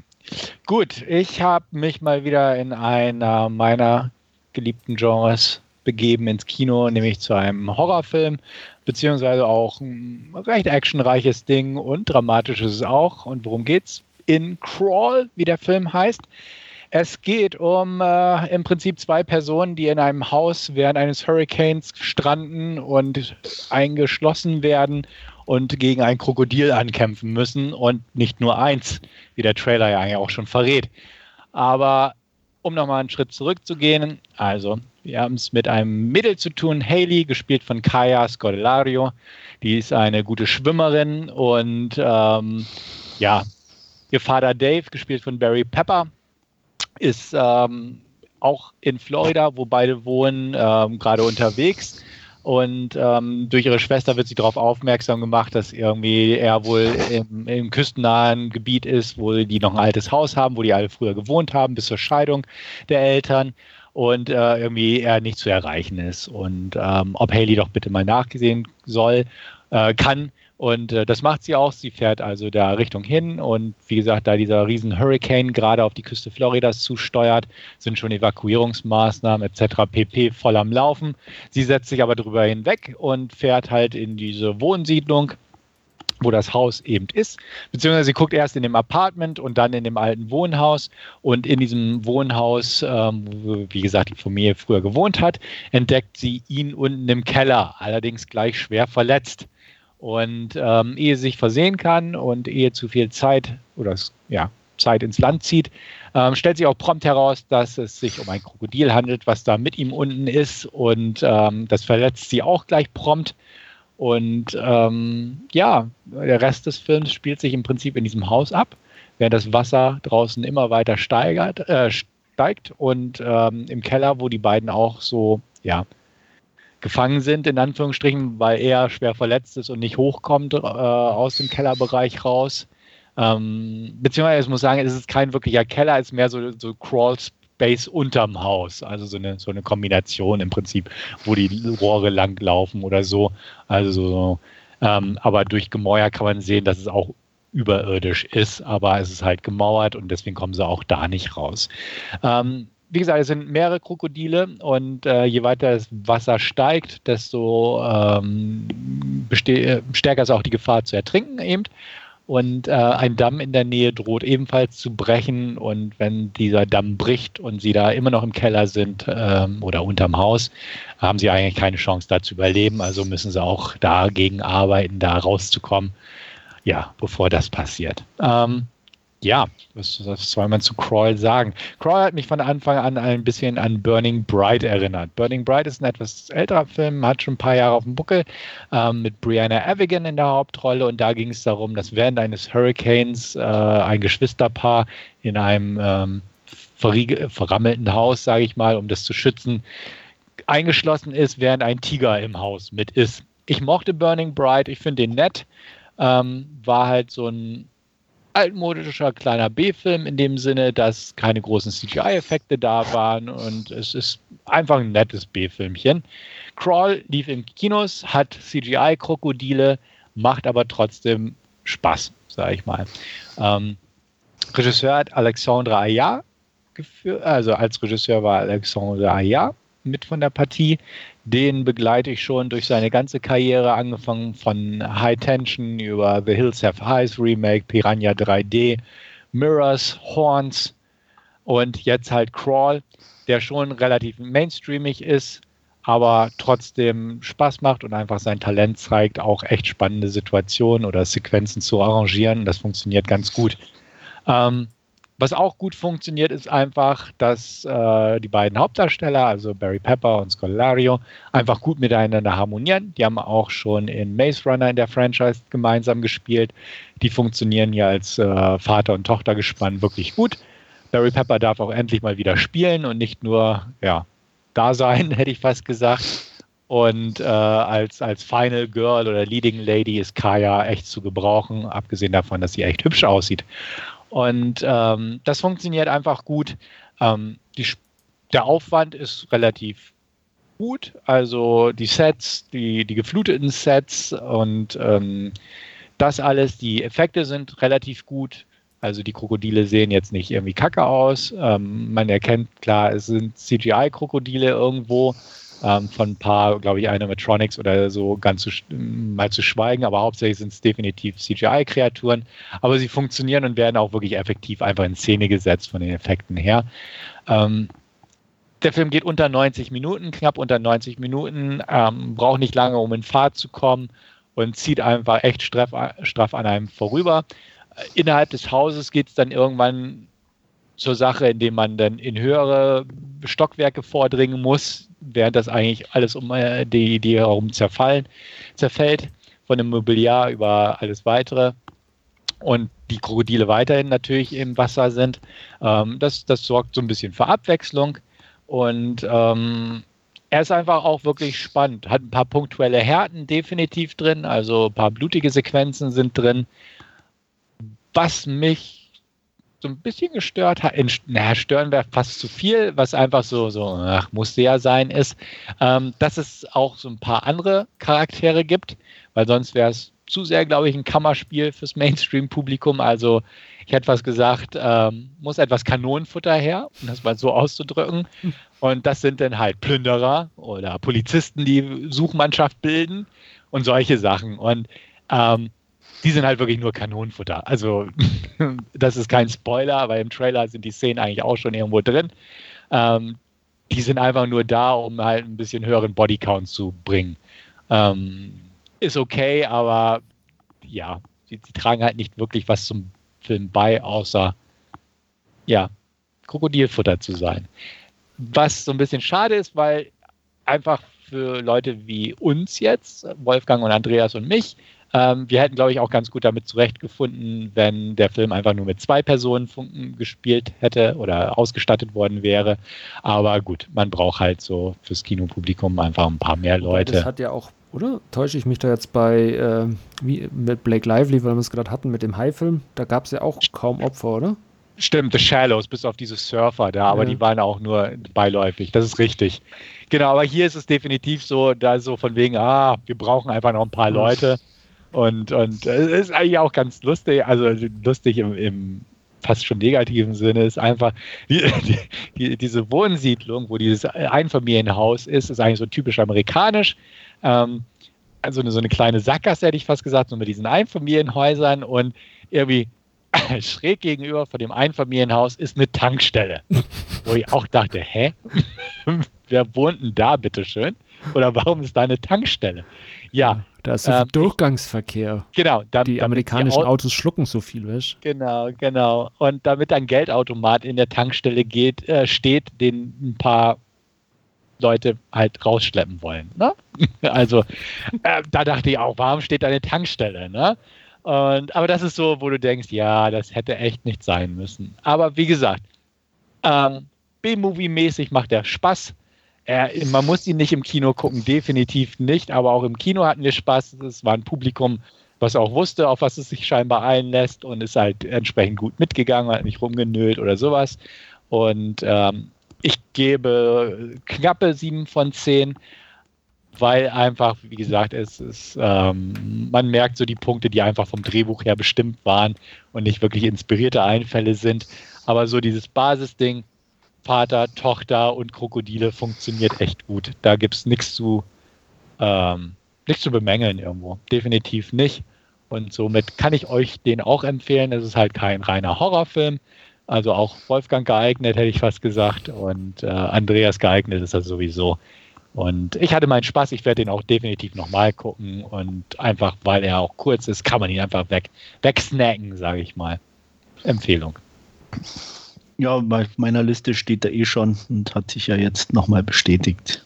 Gut, ich habe mich mal wieder in einer meiner geliebten Genres begeben ins Kino, nämlich zu einem Horrorfilm, beziehungsweise auch ein recht actionreiches Ding und dramatisch ist es auch. Und worum geht's? In Crawl, wie der Film heißt. Es geht um im Prinzip 2 Personen, die in einem Haus während eines Hurricanes stranden und eingeschlossen werden und gegen ein Krokodil ankämpfen müssen und nicht nur eins, wie der Trailer ja eigentlich auch schon verrät. Aber um nochmal einen Schritt zurückzugehen, also wir haben es mit einem Mädel zu tun, Hayley, gespielt von Kaia Scodelario. Die ist eine gute Schwimmerin und ihr Vater Dave, gespielt von Barry Pepper, ist auch in Florida, wo beide wohnen, gerade unterwegs. Und durch ihre Schwester wird sie darauf aufmerksam gemacht, dass irgendwie er wohl im küstennahen Gebiet ist, wo die noch ein altes Haus haben, wo die alle früher gewohnt haben, bis zur Scheidung der Eltern. Und irgendwie er nicht zu erreichen ist. Und ob Hayley doch bitte mal nachgesehen kann. Und das macht sie auch. Sie fährt also da Richtung hin. Und wie gesagt, da dieser riesen Hurricane gerade auf die Küste Floridas zusteuert, sind schon Evakuierungsmaßnahmen etc. pp. Voll am Laufen. Sie setzt sich aber drüber hinweg und fährt halt in diese Wohnsiedlung, wo das Haus eben ist. Beziehungsweise sie guckt erst in dem Apartment und dann in dem alten Wohnhaus. Und in diesem Wohnhaus, wo, wie gesagt, die Familie früher gewohnt hat, entdeckt sie ihn unten im Keller, allerdings gleich schwer verletzt. Und ehe sich versehen kann und ehe zu viel Zeit oder Zeit ins Land zieht, stellt sich auch prompt heraus, dass es sich um ein Krokodil handelt, was da mit ihm unten ist. Und das verletzt sie auch gleich prompt. Und der Rest des Films spielt sich im Prinzip in diesem Haus ab, während das Wasser draußen immer weiter steigt. Und im Keller, wo die beiden auch so, gefangen sind, in Anführungsstrichen, weil er schwer verletzt ist und nicht hochkommt aus dem Kellerbereich raus. Beziehungsweise, ich muss sagen, es ist kein wirklicher Keller, es ist mehr so Crawl Space unterm Haus. Also so eine Kombination im Prinzip, wo die Rohre langlaufen oder so. Also aber durch Gemäuer kann man sehen, dass es auch überirdisch ist, aber es ist halt gemauert und deswegen kommen sie auch da nicht raus. Wie gesagt, es sind mehrere Krokodile und je weiter das Wasser steigt, desto stärker ist auch die Gefahr zu ertrinken eben. Und ein Damm in der Nähe droht ebenfalls zu brechen. Und wenn dieser Damm bricht und sie da immer noch im Keller sind oder unterm Haus, haben sie eigentlich keine Chance, da zu überleben. Also müssen sie auch dagegen arbeiten, da rauszukommen, ja, bevor das passiert. Ja, was soll man zu Crawl sagen? Crawl hat mich von Anfang an ein bisschen an Burning Bright erinnert. Burning Bright ist ein etwas älterer Film, hat schon ein paar Jahre auf dem Buckel, mit Brianna Evigan in der Hauptrolle, und da ging es darum, dass während eines Hurricanes ein Geschwisterpaar in einem verrammelten Haus, sage ich mal, um das zu schützen, eingeschlossen ist, während ein Tiger im Haus mit ist. Ich mochte Burning Bright, ich finde den nett, war halt so ein altmodischer kleiner B-Film in dem Sinne, dass keine großen CGI-Effekte da waren, und es ist einfach ein nettes B-Filmchen. Crawl lief in Kinos, hat CGI-Krokodile, macht aber trotzdem Spaß, sage ich mal. Regisseur hat Alexandre Aja geführt, also als Regisseur war Alexandre Aja mit von der Partie. Den begleite ich schon durch seine ganze Karriere, angefangen von High Tension über The Hills Have Eyes Remake, Piranha 3D, Mirrors, Horns und jetzt halt Crawl, der schon relativ mainstreamig ist, aber trotzdem Spaß macht und einfach sein Talent zeigt, auch echt spannende Situationen oder Sequenzen zu arrangieren. Das funktioniert ganz gut. Was auch gut funktioniert, ist einfach, dass die beiden Hauptdarsteller, also Barry Pepper und Scolari, einfach gut miteinander harmonieren. Die haben auch schon in Maze Runner in der Franchise gemeinsam gespielt. Die funktionieren hier als Vater- und Tochtergespann wirklich gut. Barry Pepper darf auch endlich mal wieder spielen und nicht nur da sein, hätte ich fast gesagt. Und als Final Girl oder Leading Lady ist Kaya echt zu gebrauchen, abgesehen davon, dass sie echt hübsch aussieht. Und das funktioniert einfach gut. Der Aufwand ist relativ gut. Also die Sets, die gefluteten Sets und das alles, die Effekte sind relativ gut. Also die Krokodile sehen jetzt nicht irgendwie kacke aus. Man erkennt, klar, es sind CGI-Krokodile irgendwo. Von ein paar, glaube ich, Animatronics oder so ganz mal zu schweigen, aber hauptsächlich sind es definitiv CGI-Kreaturen. Aber sie funktionieren und werden auch wirklich effektiv einfach in Szene gesetzt von den Effekten her. Der Film geht unter 90 Minuten, knapp unter 90 Minuten, braucht nicht lange, um in Fahrt zu kommen und zieht einfach echt straff an einem vorüber. Innerhalb des Hauses geht es dann irgendwann zur Sache, indem man dann in höhere Stockwerke vordringen muss, während das eigentlich alles um die Idee herum zerfällt, von dem Mobiliar über alles Weitere, und die Krokodile weiterhin natürlich im Wasser sind. Das sorgt so ein bisschen für Abwechslung, und er ist einfach auch wirklich spannend, hat ein paar punktuelle Härten definitiv drin, also ein paar blutige Sequenzen sind drin. Was mich so ein bisschen gestört hat, stören wäre fast zu viel, was einfach so musste ja sein ist, dass es auch so ein paar andere Charaktere gibt, weil sonst wäre es zu sehr, glaube ich, ein Kammerspiel fürs Mainstream-Publikum. Also ich hätte was gesagt, muss etwas Kanonenfutter her, um das mal so auszudrücken. Und das sind dann halt Plünderer oder Polizisten, die Suchmannschaft bilden und solche Sachen. Und die sind halt wirklich nur Kanonenfutter. Also das ist kein Spoiler, weil im Trailer sind die Szenen eigentlich auch schon irgendwo drin. Die sind einfach nur da, um halt ein bisschen höheren Bodycount zu bringen. Ist okay, aber ja, sie tragen halt nicht wirklich was zum Film bei, außer Krokodilfutter zu sein. Was so ein bisschen schade ist, weil einfach für Leute wie uns jetzt, Wolfgang und Andreas und mich, wir hätten, glaube ich, auch ganz gut damit zurechtgefunden, wenn der Film einfach nur mit 2 Personen gespielt hätte oder ausgestattet worden wäre. Aber gut, man braucht halt so fürs Kinopublikum einfach ein paar mehr Leute. Das hat ja auch, oder? Täusche ich mich da jetzt bei mit Blake Lively, weil wir es gerade hatten mit dem Hai-Film? Da gab es ja auch kaum Opfer, oder? Stimmt, The Shallows, bis auf diese Surfer da, aber die waren auch nur beiläufig, das ist richtig. Genau, aber hier ist es definitiv so, da so von wegen, wir brauchen einfach noch ein paar Leute. Und es ist eigentlich auch ganz lustig, also lustig im fast schon negativen Sinne, ist einfach, diese Wohnsiedlung, wo dieses Einfamilienhaus ist eigentlich so typisch amerikanisch. so eine kleine Sackgasse, hätte ich fast gesagt, so mit diesen Einfamilienhäusern und irgendwie schräg gegenüber von dem Einfamilienhaus ist eine Tankstelle. Wo ich auch dachte, hä? Wer wohnt denn da, bitteschön? Oder warum ist da eine Tankstelle? Ja. Da ist so viel Durchgangsverkehr. Genau. Die amerikanischen Autos schlucken so viel, weißt du? Genau. Und damit ein Geldautomat in der Tankstelle steht, den ein paar Leute halt rausschleppen wollen. Ne? Also da dachte ich auch, warum steht da eine Tankstelle? Ne? Aber das ist so, wo du denkst, ja, das hätte echt nicht sein müssen. Aber wie gesagt, B-Movie-mäßig macht der Spaß. Man muss ihn nicht im Kino gucken, definitiv nicht, aber auch im Kino hatten wir Spaß. Es war ein Publikum, was auch wusste, auf was es sich scheinbar einlässt und ist halt entsprechend gut mitgegangen, hat nicht rumgenölt oder sowas. Und ich gebe knappe 7 von 10, weil einfach, wie gesagt, es ist, man merkt so die Punkte, die einfach vom Drehbuch her bestimmt waren und nicht wirklich inspirierte Einfälle sind. Aber so dieses Basisding, Vater, Tochter und Krokodile funktioniert echt gut. Da gibt es nichts zu bemängeln irgendwo. Definitiv nicht. Und somit kann ich euch den auch empfehlen. Es ist halt kein reiner Horrorfilm. Also auch Wolfgang geeignet, hätte ich fast gesagt. Und Andreas geeignet ist das sowieso. Und ich hatte meinen Spaß. Ich werde den auch definitiv nochmal gucken. Und einfach, weil er auch kurz ist, kann man ihn einfach wegsnacken, sage ich mal. Empfehlung. Ja, bei meiner Liste steht er eh schon und hat sich ja jetzt nochmal bestätigt.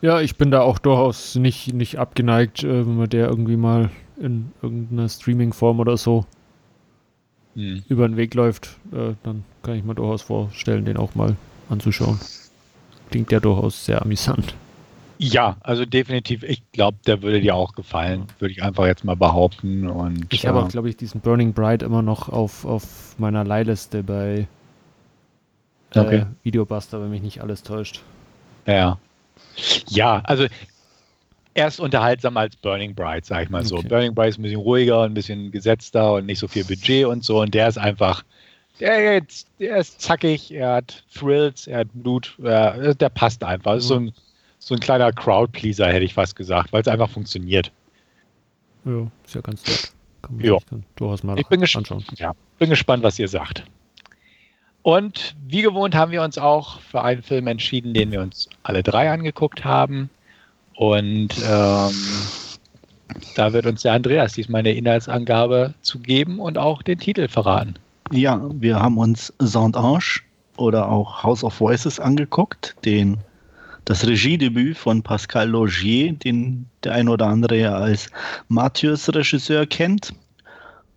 Ja, ich bin da auch durchaus nicht abgeneigt, wenn man der irgendwie mal in irgendeiner Streaming-Form oder so über den Weg läuft. Dann kann ich mir durchaus vorstellen, den auch mal anzuschauen. Klingt ja durchaus sehr amüsant. Ja, also definitiv. Ich glaube, der würde dir auch gefallen, würde ich einfach jetzt mal behaupten. Und ich habe auch, glaube ich, diesen Burning Bright immer noch auf meiner Leihliste bei okay. Videobuster, wenn mich nicht alles täuscht. Ja, also er ist unterhaltsamer als Burning Bright, sag ich mal so. Okay. Burning Bright ist ein bisschen ruhiger und ein bisschen gesetzter und nicht so viel Budget und so. Und der ist einfach, der ist zackig, er hat Thrills, er hat Blut, der passt einfach. Das ist so ein kleiner Crowdpleaser, hätte ich fast gesagt, weil es einfach funktioniert. Ja, ist ja ganz nett. Ich bin gespannt, was ihr sagt. Und wie gewohnt haben wir uns auch für einen Film entschieden, den wir uns alle drei angeguckt haben. Und da wird uns der Andreas diesmal eine Inhaltsangabe zu geben und auch den Titel verraten. Ja, wir haben uns Saint-Ange oder auch House of Voices angeguckt, das Regiedebüt von Pascal Laugier, den der ein oder andere ja als Martyrs-Regisseur kennt.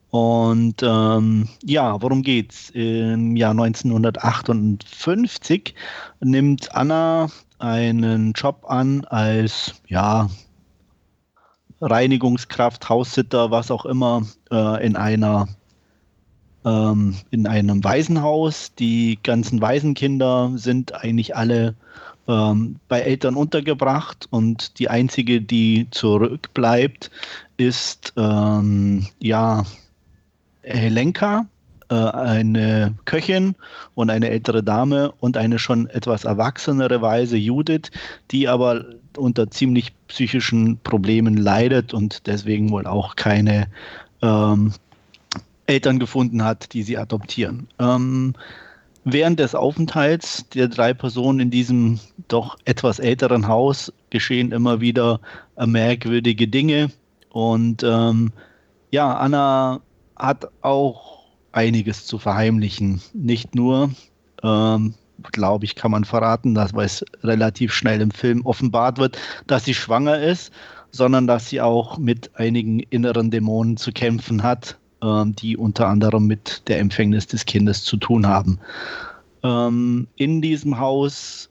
Und ja, worum geht's? Im Jahr 1958 nimmt Anna einen Job an als Reinigungskraft, Haussitter, was auch immer, in einem Waisenhaus. Die ganzen Waisenkinder sind eigentlich alle bei Eltern untergebracht und die einzige, die zurückbleibt, ist Helenka, eine Köchin und eine ältere Dame und eine schon etwas erwachsenere Waise Judith, die aber unter ziemlich psychischen Problemen leidet und deswegen wohl auch keine Eltern gefunden hat, die sie adoptieren. Während des Aufenthalts der drei Personen in diesem doch etwas älteren Haus geschehen immer wieder merkwürdige Dinge. Und Anna hat auch einiges zu verheimlichen. Nicht nur, glaube ich, kann man verraten, dass weil es relativ schnell im Film offenbart wird, dass sie schwanger ist, sondern dass sie auch mit einigen inneren Dämonen zu kämpfen hat, die unter anderem mit der Empfängnis des Kindes zu tun haben. In diesem Haus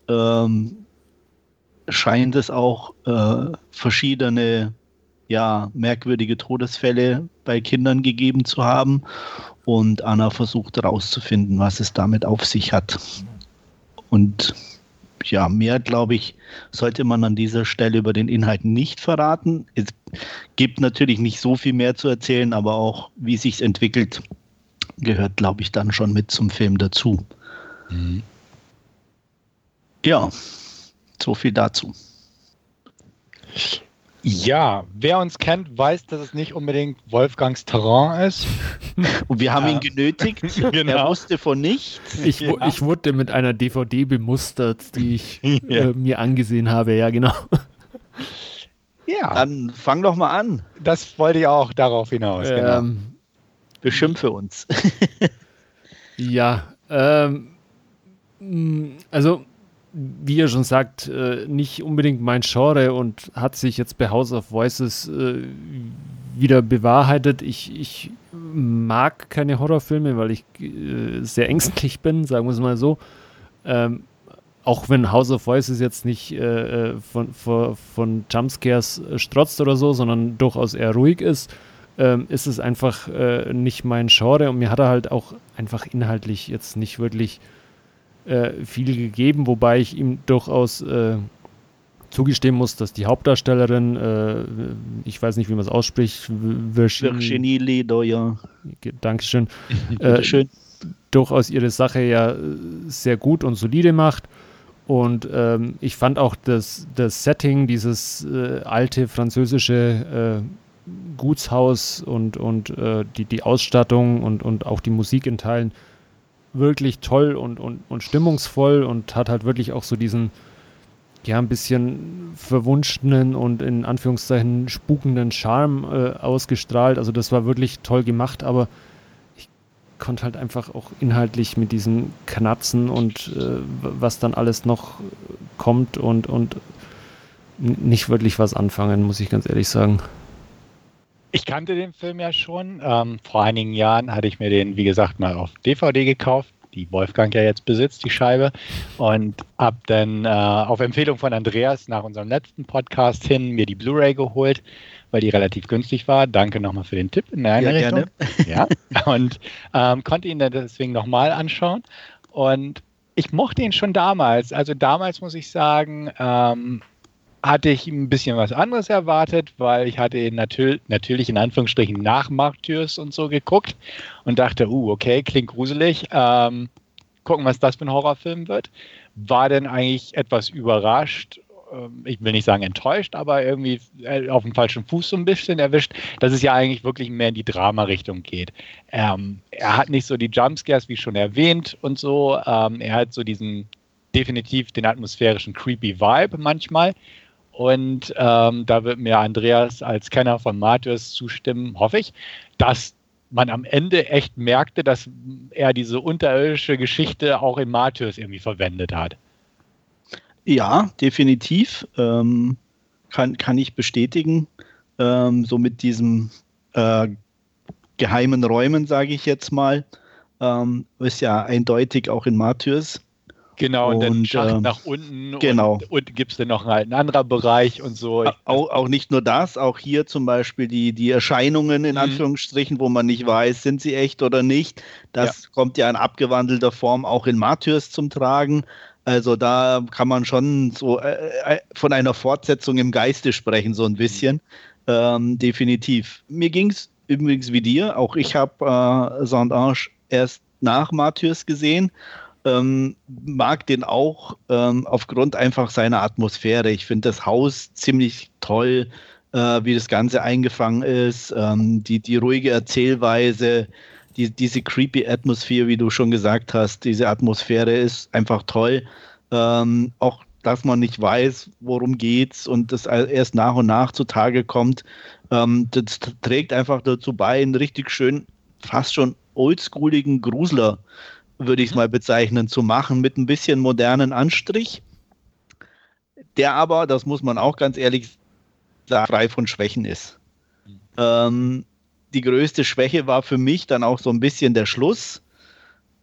scheint es auch verschiedene merkwürdige Todesfälle bei Kindern gegeben zu haben und Anna versucht herauszufinden, was es damit auf sich hat. Und ja, mehr, glaube ich, sollte man an dieser Stelle über den Inhalt nicht verraten. Es gibt natürlich nicht so viel mehr zu erzählen, aber auch, wie es sich entwickelt, gehört, glaube ich, dann schon mit zum Film dazu. Mhm. Ja, so viel dazu. Ja, wer uns kennt, weiß, dass es nicht unbedingt Wolfgangs Terrain ist. Und wir haben ihn genötigt. Genau. Er wusste von nichts. Ich wurde mit einer DVD bemustert, die ich mir angesehen habe. Ja, genau. Ja. Dann fang doch mal an. Das wollte ich auch darauf hinaus. Genau. Beschimpfe uns. Ja, also wie ihr schon sagt, nicht unbedingt mein Genre und hat sich jetzt bei House of Voices wieder bewahrheitet. Ich mag keine Horrorfilme, weil ich sehr ängstlich bin, sagen wir es mal so. Auch wenn House of Voices jetzt nicht von Jumpscares strotzt oder so, sondern durchaus eher ruhig ist, ist es einfach nicht mein Genre und mir hat er halt auch einfach inhaltlich jetzt nicht wirklich viel gegeben, wobei ich ihm durchaus zugestehen muss, dass die Hauptdarstellerin, ich weiß nicht, wie man es ausspricht, Virginie Ledoyer, Dankeschön, durchaus ihre Sache ja sehr gut und solide macht. Und ich fand auch das Setting, dieses alte französische Gutshaus und die Ausstattung und auch die Musik in Teilen wirklich toll und stimmungsvoll und hat halt wirklich auch so diesen, ja, ein bisschen verwunschenen und in Anführungszeichen spukenden Charme ausgestrahlt. Also das war wirklich toll gemacht, aber ich konnte halt einfach auch inhaltlich mit diesem Knatzen und was dann alles noch kommt und nicht wirklich was anfangen, muss ich ganz ehrlich sagen. Ich kannte den Film ja schon. Vor einigen Jahren hatte ich mir den, wie gesagt, mal auf DVD gekauft, die Wolfgang ja jetzt besitzt, die Scheibe. Und habe dann auf Empfehlung von Andreas nach unserem letzten Podcast hin mir die Blu-ray geholt, weil die relativ günstig war. Danke nochmal für den Tipp in der Einrichtung. Ja, gerne. Ja. Und konnte ihn dann deswegen nochmal anschauen. Und ich mochte ihn schon damals. Also damals muss ich sagen, hatte ich ein bisschen was anderes erwartet, weil ich hatte natürlich in Anführungsstrichen nach Martyrs und so geguckt und dachte, okay, klingt gruselig, gucken, was das für ein Horrorfilm wird. War denn eigentlich etwas überrascht, ich will nicht sagen enttäuscht, aber irgendwie auf dem falschen Fuß so ein bisschen erwischt, dass es ja eigentlich wirklich mehr in die Drama-Richtung geht. Er hat nicht so die Jumpscares, wie schon erwähnt und so, er hat so diesen definitiv den atmosphärischen creepy Vibe manchmal. Und da wird mir Andreas als Kenner von Martyrs zustimmen, hoffe ich, dass man am Ende echt merkte, dass er diese unterirdische Geschichte auch in Martyrs irgendwie verwendet hat. Ja, definitiv. Kann ich bestätigen. So mit diesem geheimen Räumen, sage ich jetzt mal, ist ja eindeutig auch in Martyrs. Genau, und dann Schacht nach unten, genau. Und gibt es dann noch einen anderen Bereich und so. Auch nicht nur das, auch hier zum Beispiel die Erscheinungen in Anführungsstrichen, wo man nicht weiß, sind sie echt oder nicht. Das kommt ja in abgewandelter Form auch in Martyrs zum Tragen. Also da kann man schon so von einer Fortsetzung im Geiste sprechen, so ein bisschen. Definitiv. Mir ging es übrigens wie dir. Auch ich habe Saint-Ange erst nach Martyrs gesehen. Mag den auch aufgrund einfach seiner Atmosphäre. Ich finde das Haus ziemlich toll, wie das Ganze eingefangen ist, die ruhige Erzählweise, diese creepy Atmosphäre, wie du schon gesagt hast, diese Atmosphäre ist einfach toll. Auch, dass man nicht weiß, worum geht's und das erst nach und nach zutage kommt, das trägt einfach dazu bei, einen richtig schön, fast schon oldschooligen Grusler, würde ich es mal bezeichnen, zu machen, mit ein bisschen modernen Anstrich, der aber, das muss man auch ganz ehrlich sagen, frei von Schwächen ist. Die größte Schwäche war für mich dann auch so ein bisschen der Schluss,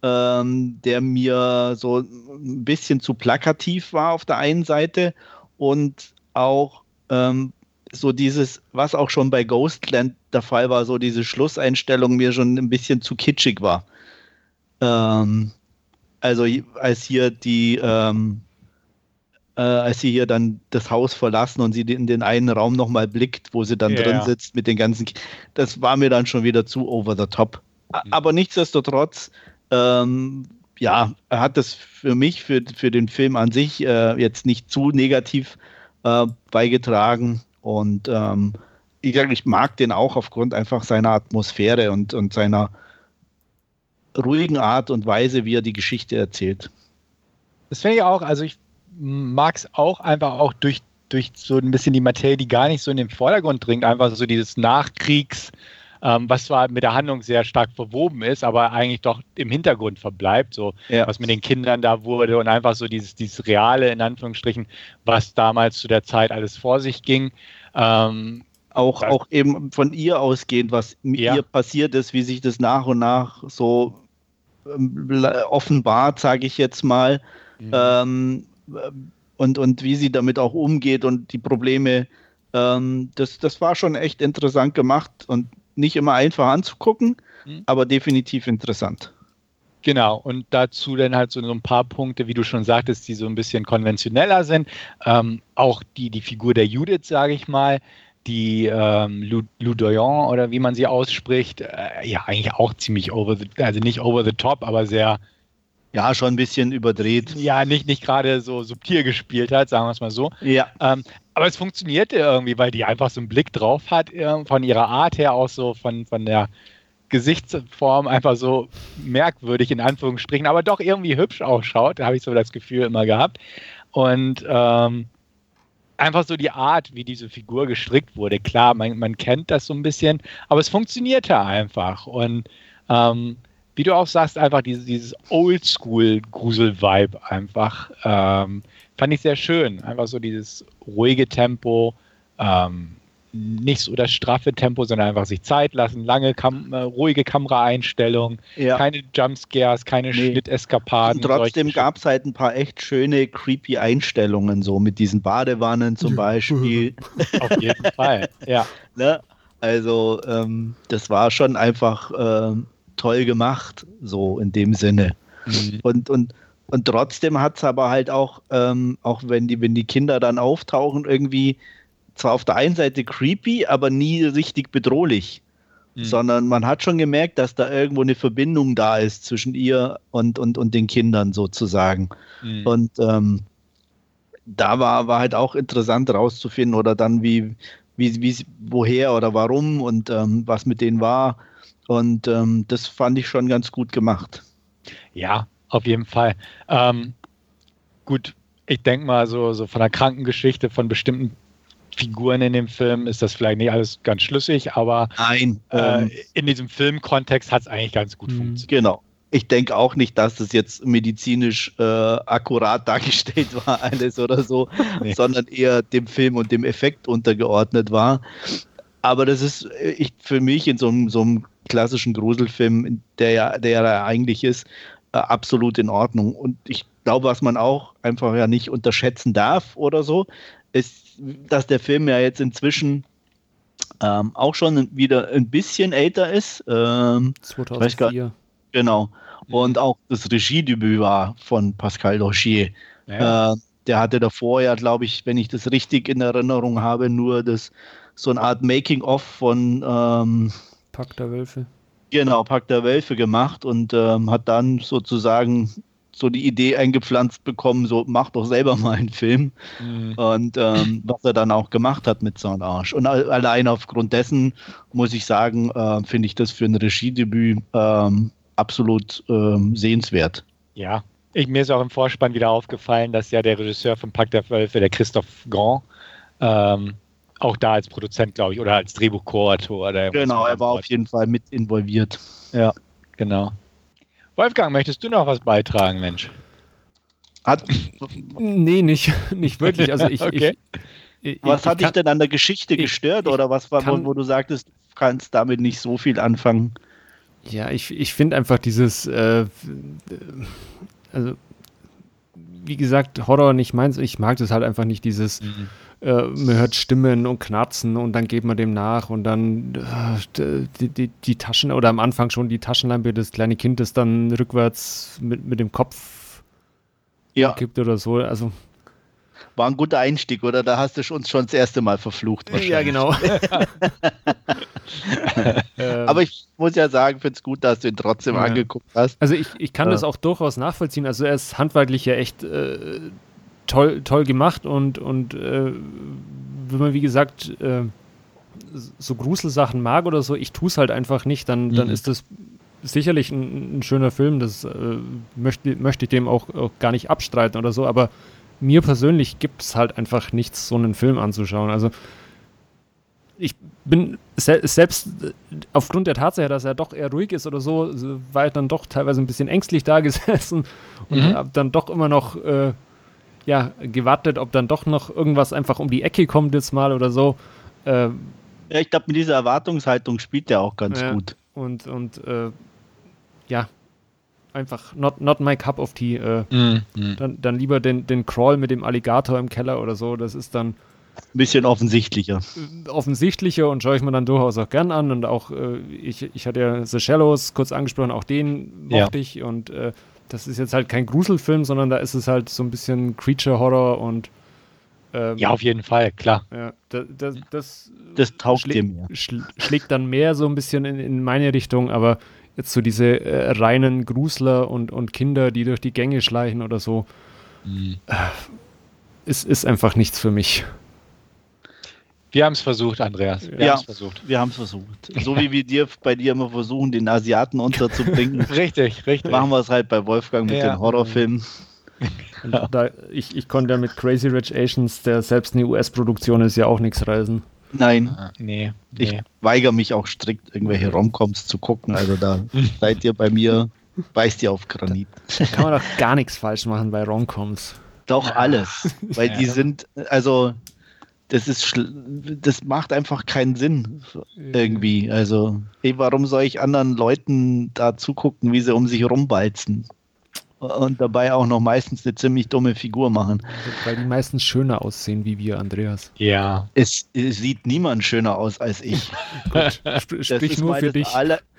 der mir so ein bisschen zu plakativ war auf der einen Seite und auch so dieses, was auch schon bei Ghostland der Fall war, so diese Schlusseinstellung mir schon ein bisschen zu kitschig war. Also als hier als sie hier dann das Haus verlassen und sie in den einen Raum nochmal blickt, wo sie dann drin sitzt mit den ganzen, das war mir dann schon wieder zu over the top. Aber nichtsdestotrotz, hat das für mich, für den Film an sich jetzt nicht zu negativ beigetragen Und ich mag den auch aufgrund einfach seiner Atmosphäre und seiner ruhigen Art und Weise, wie er die Geschichte erzählt. Das finde ich auch, also ich mag es auch einfach auch durch so ein bisschen die Materie, die gar nicht so in den Vordergrund dringt, einfach so dieses Nachkriegs, was zwar mit der Handlung sehr stark verwoben ist, aber eigentlich doch im Hintergrund verbleibt, so ja. Was mit den Kindern da wurde und einfach so dieses Reale, in Anführungsstrichen, was damals zu der Zeit alles vor sich ging. Auch eben von ihr ausgehend, was mit ihr passiert ist, wie sich das nach und nach so offenbart, sage ich jetzt mal, und wie sie damit auch umgeht und die Probleme, das war schon echt interessant gemacht und nicht immer einfach anzugucken, aber definitiv interessant. Genau, und dazu dann halt so ein paar Punkte, wie du schon sagtest, die so ein bisschen konventioneller sind. Auch die Figur der Judith, sage ich mal, die Ludoyan oder wie man sie ausspricht, ja eigentlich auch ziemlich also nicht over the top, aber sehr... Ja, schon ein bisschen überdreht. Ja, nicht gerade so subtil gespielt hat, sagen wir es mal so. Ja. Aber es funktionierte irgendwie, weil die einfach so einen Blick drauf hat, von ihrer Art her auch so, von der Gesichtsform einfach so merkwürdig, in Anführungsstrichen, aber doch irgendwie hübsch ausschaut, da habe ich so das Gefühl immer gehabt. Und einfach so die Art, wie diese Figur gestrickt wurde. Klar, man kennt das so ein bisschen, aber es funktionierte einfach. Und wie du auch sagst, einfach dieses Oldschool-Grusel-Vibe einfach. Fand ich sehr schön. Einfach so dieses ruhige Tempo, nicht so das straffe Tempo, sondern einfach sich Zeit lassen, lange ruhige Kameraeinstellung, keine Jumpscares, keine Schnitteskapaden. Und trotzdem gab es halt ein paar echt schöne, creepy Einstellungen, so mit diesen Badewannen zum Beispiel. Auf jeden Fall, ja. Ne? Also, das war schon einfach... toll gemacht, so in dem Sinne. Und trotzdem hat es aber halt auch, auch wenn die Kinder dann auftauchen, irgendwie zwar auf der einen Seite creepy, aber nie richtig bedrohlich. Sondern man hat schon gemerkt, dass da irgendwo eine Verbindung da ist zwischen ihr und den Kindern sozusagen. Und da war halt auch interessant rauszufinden oder dann wie woher oder warum und was mit denen war. Und das fand ich schon ganz gut gemacht. Ja, auf jeden Fall. Gut, ich denke mal, so von der Krankengeschichte von bestimmten Figuren in dem Film ist das vielleicht nicht alles ganz schlüssig, aber nein, in diesem Filmkontext hat es eigentlich ganz gut funktioniert. Genau. Ich denke auch nicht, dass das jetzt medizinisch akkurat dargestellt war, alles oder so, sondern eher dem Film und dem Effekt untergeordnet war. Aber das ist für mich in so einem klassischen Gruselfilm, der eigentlich ist, absolut in Ordnung. Und ich glaube, was man auch einfach ja nicht unterschätzen darf oder so, ist, dass der Film ja jetzt inzwischen auch schon wieder ein bisschen älter ist. 2004. Genau. Und auch das Regiedebüt war von Pascal Laugier. Ja. Der hatte davor ja, glaube ich, wenn ich das richtig in Erinnerung habe, nur das so eine Art Making-of von Pact der Wölfe. Genau, Pact der Wölfe gemacht und hat dann sozusagen so die Idee eingepflanzt bekommen, so mach doch selber mal einen Film. Und was er dann auch gemacht hat mit Saint-Ange. Und allein aufgrund dessen, muss ich sagen, finde ich das für ein Regiedebüt absolut sehenswert. Ja, mir ist auch im Vorspann wieder aufgefallen, dass ja der Regisseur von Pact der Wölfe, der Christophe Gans, auch da als Produzent, glaube ich, oder als Drehbuchkoautor. Genau, er war auf jeden Fall mit involviert. Ja, genau. Wolfgang, möchtest du noch was beitragen, Mensch? Nee, nicht wirklich. Also ich, okay. Was hat dich denn an der Geschichte gestört? Oder was war, wo du sagtest, du kannst damit nicht so viel anfangen? Ja, ich finde einfach dieses... also wie gesagt, Horror nicht meins. Ich mag das halt einfach nicht, dieses... man hört Stimmen und Knarzen und dann geht man dem nach und dann die Taschen oder am Anfang schon die Taschenlampe, das kleine Kind, das dann rückwärts mit dem Kopf gibt oder so. Also war ein guter Einstieg, oder? Da hast du uns schon das erste Mal verflucht wahrscheinlich. Ja, genau. Aber ich muss ja sagen, finde es gut, dass du ihn trotzdem angeguckt hast. Also ich kann das auch durchaus nachvollziehen. Also er ist handwerklich ja echt toll gemacht und wenn man, wie gesagt, so Gruselsachen mag oder so, ich tue es halt einfach nicht, dann ist das sicherlich ein schöner Film, das möchte ich dem auch gar nicht abstreiten oder so, aber mir persönlich gibt es halt einfach nichts, so einen Film anzuschauen. Also ich bin selbst aufgrund der Tatsache, dass er doch eher ruhig ist oder so, war ich dann doch teilweise ein bisschen ängstlich da gesessen und habe dann doch immer noch gewartet, ob dann doch noch irgendwas einfach um die Ecke kommt jetzt mal oder so. Ich glaube, mit dieser Erwartungshaltung spielt er auch ganz gut. Und einfach not my cup of tea. Dann lieber den Crawl mit dem Alligator im Keller oder so, das ist dann ein bisschen offensichtlicher. Offensichtlicher und schaue ich mir dann durchaus auch gern an. Und auch, ich hatte ja The Shallows kurz angesprochen, auch den mochte ich. Und das ist jetzt halt kein Gruselfilm, sondern da ist es halt so ein bisschen Creature-Horror und ja, auf jeden Fall, klar. Ja, das taugt dem. Schlägt dann mehr so ein bisschen in meine Richtung, aber jetzt so diese reinen Grusler und Kinder, die durch die Gänge schleichen oder so, ist einfach nichts für mich. Wir haben es versucht, Andreas. Wir haben es versucht. So wie wir bei dir immer versuchen, den Asiaten unterzubringen. Richtig. Machen wir es halt bei Wolfgang mit den Horrorfilmen. Und ich konnte ja mit Crazy Rich Asians, der selbst eine US-Produktion ist, ja auch nichts reisen. Nein. Nee. Ich weigere mich auch strikt, irgendwelche Romcoms zu gucken. Also da seid ihr bei mir, beißt ihr auf Granit. Da kann man doch gar nichts falsch machen bei Romcoms. Doch alles. Weil die sind, also das macht einfach keinen Sinn irgendwie. Also, warum soll ich anderen Leuten da zugucken, wie sie um sich rumbalzen? Und dabei auch noch meistens eine ziemlich dumme Figur machen. Weil die meistens schöner aussehen wie wir, Andreas. Ja. Es sieht niemand schöner aus als ich. Gut, sprich nur für dich.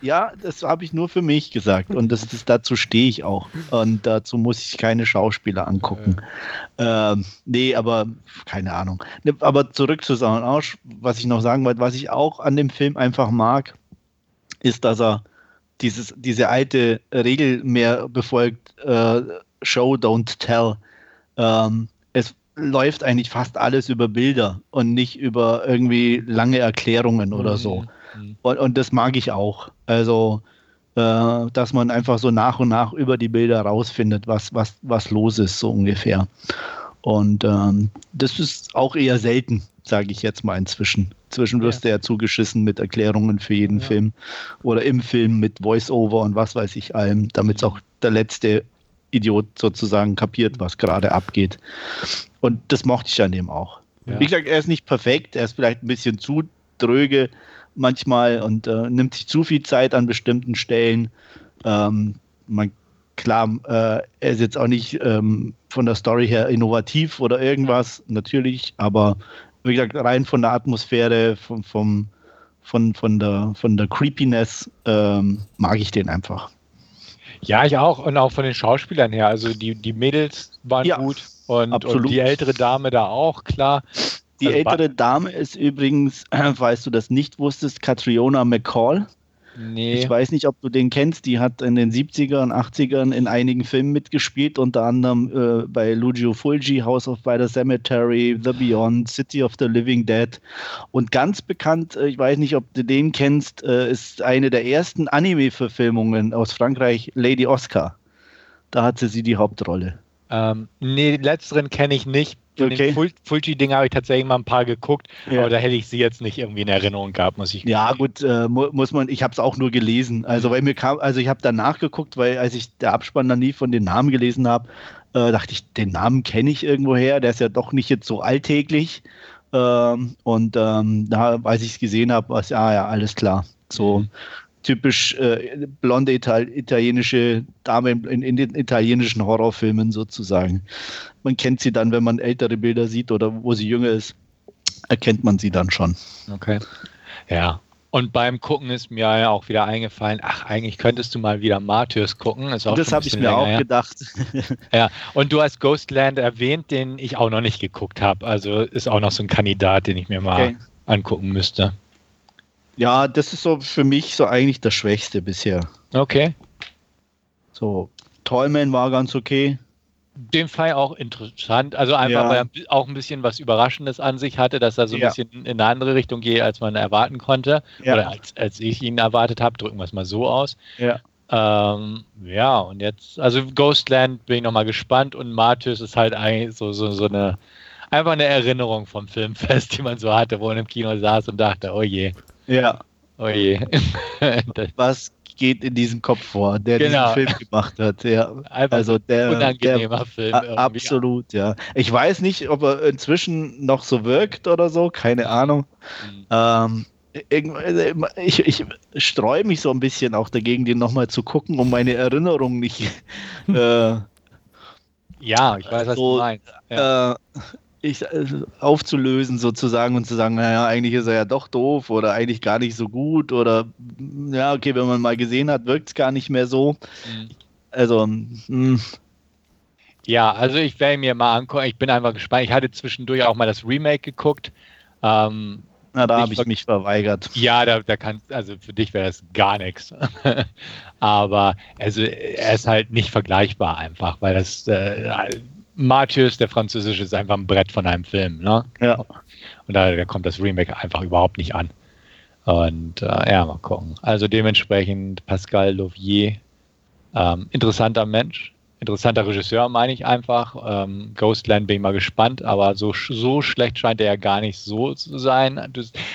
Das habe ich nur für mich gesagt. Und dazu stehe ich auch. Und dazu muss ich keine Schauspieler angucken. Aber keine Ahnung. Aber zurück zu Saint-Ange, was ich noch sagen wollte, was ich auch an dem Film einfach mag, ist, dass er diese alte Regel mehr befolgt, Show, don't tell. Es läuft eigentlich fast alles über Bilder und nicht über irgendwie lange Erklärungen oder so. Und das mag ich auch. Also, dass man einfach so nach und nach über die Bilder rausfindet, was los ist, so ungefähr. Und das ist auch eher selten, sage ich jetzt mal inzwischen. Inzwischen wirst du ja zugeschissen mit Erklärungen für jeden Film oder im Film mit Voice-Over und was weiß ich allem, damit es auch der letzte Idiot sozusagen kapiert, was gerade abgeht. Und das mochte ich an dem auch. Ja. Wie gesagt, er ist nicht perfekt, er ist vielleicht ein bisschen zu dröge manchmal und nimmt sich zu viel Zeit an bestimmten Stellen. Er ist jetzt auch nicht von der Story her innovativ oder irgendwas, natürlich, aber wie gesagt, rein von der Atmosphäre, von der Creepiness mag ich den einfach. Ja, ich auch. Und auch von den Schauspielern her. Also die Mädels waren gut und die ältere Dame da auch, klar. Die ältere Dame ist übrigens, falls du das nicht wusstest, Catriona McCall. Nee. Ich weiß nicht, ob du den kennst. Die hat in den 70ern, 80ern in einigen Filmen mitgespielt, unter anderem bei Lucio Fulci, House of by the Cemetery, The Beyond, City of the Living Dead. Und ganz bekannt, ich weiß nicht, ob du den kennst, ist eine der ersten Anime-Verfilmungen aus Frankreich, Lady Oscar. Da hatte sie die Hauptrolle. Den letzteren kenne ich nicht. Okay. Den Fulci-Ding habe ich tatsächlich mal ein paar geguckt, aber da hätte ich sie jetzt nicht irgendwie in Erinnerung gehabt, muss ich sagen. Ja, gut, muss man, ich habe es auch nur gelesen. Also, weil mir kam, also ich habe danach geguckt, weil als ich der Abspann dann nie von den Namen gelesen habe, dachte ich, den Namen kenne ich irgendwoher, der ist ja doch nicht jetzt so alltäglich. Da, als ich es gesehen habe, war es, alles klar. So typisch blonde italienische Dame in den italienischen Horrorfilmen sozusagen. Man kennt sie dann, wenn man ältere Bilder sieht oder wo sie jünger ist, erkennt man sie dann schon. Okay. Ja. Und beim Gucken ist mir ja auch wieder eingefallen, eigentlich könntest du mal wieder Martyrs gucken. Ist auch das habe ich mir auch gedacht. Ja, und du hast Ghostland erwähnt, den ich auch noch nicht geguckt habe. Also ist auch noch so ein Kandidat, den ich mir mal angucken müsste. Ja, das ist so für mich so eigentlich das Schwächste bisher. Okay. So, Tollman war ganz okay. den fand ich auch interessant. Also einfach, weil er auch ein bisschen was Überraschendes an sich hatte, dass er so ein bisschen in eine andere Richtung geht, als man erwarten konnte. Ja. Oder als ich ihn erwartet habe, drücken wir es mal so aus. Ja. Und jetzt, also Ghostland bin ich nochmal gespannt und Martyrs ist halt eigentlich so eine, einfach eine Erinnerung vom Filmfest, die man so hatte, wo man im Kino saß und dachte, oh je. Ja. Oh je. Was geht in diesem Kopf vor, der diesen Film gemacht hat? Ja. Einfach also der unangenehmer Film. Absolut, ja. Ich weiß nicht, ob er inzwischen noch so wirkt oder so, keine Ahnung. Ich streue mich so ein bisschen auch dagegen, den nochmal zu gucken, um meine Erinnerung nicht. Ich weiß, was du meinst. Ja. Aufzulösen sozusagen und zu sagen, naja, eigentlich ist er ja doch doof oder eigentlich gar nicht so gut oder ja, okay, wenn man mal gesehen hat, wirkt es gar nicht mehr so. Mhm. Also, Ja, also ich werde mir mal angucken, ich bin einfach gespannt. Ich hatte zwischendurch auch mal das Remake geguckt. Da habe ich mich verweigert. Ja, da kannst, also für dich wäre das gar nichts. Aber also, er ist halt nicht vergleichbar einfach, weil das Martyrs, der französische, ist einfach ein Brett von einem Film, ne? Ja. Und da kommt das Remake einfach überhaupt nicht an. Und mal gucken. Also dementsprechend Pascal Laugier, interessanter Mensch, interessanter Regisseur, meine ich einfach. Ghostland bin ich mal gespannt, aber so schlecht scheint er ja gar nicht so zu sein.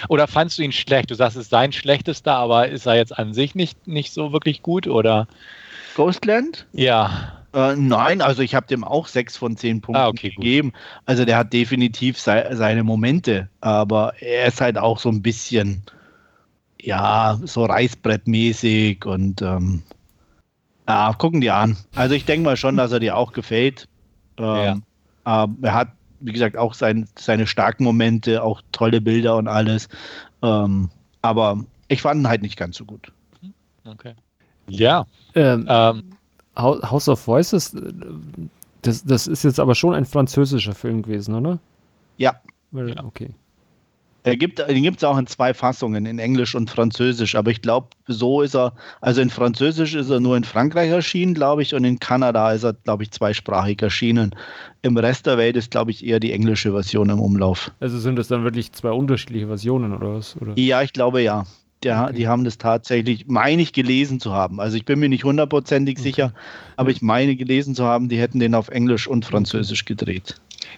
Oder fandst du ihn schlecht? Du sagst, es ist sein schlechtester, aber ist er jetzt an sich nicht so wirklich gut, oder? Ghostland? Ja. Nein, also ich habe dem auch 6 von 10 Punkten gegeben. Gut. Also der hat definitiv seine Momente, aber er ist halt auch so ein bisschen, ja, so reißbrettmäßig und gucken die an. Also ich denke mal schon, dass er dir auch gefällt. Er hat, wie gesagt, auch seine starken Momente, auch tolle Bilder und alles. Aber ich fand ihn halt nicht ganz so gut. Okay. Ja. House of Voices, das ist jetzt aber schon ein französischer Film gewesen, oder? Ja. Okay. Den gibt es auch in 2 Fassungen, in Englisch und Französisch, aber ich glaube, so ist er, also in Französisch ist er nur in Frankreich erschienen, glaube ich, und in Kanada ist er, glaube ich, zweisprachig erschienen. Im Rest der Welt ist, glaube ich, eher die englische Version im Umlauf. Also sind das dann wirklich 2 unterschiedliche Versionen, oder was? Oder? Ja, ich glaube, ja. Ja, okay. Die haben das tatsächlich, meine ich, gelesen zu haben. Also ich bin mir nicht 100%ig sicher, aber ich meine gelesen zu haben, die hätten den auf Englisch und Französisch gedreht.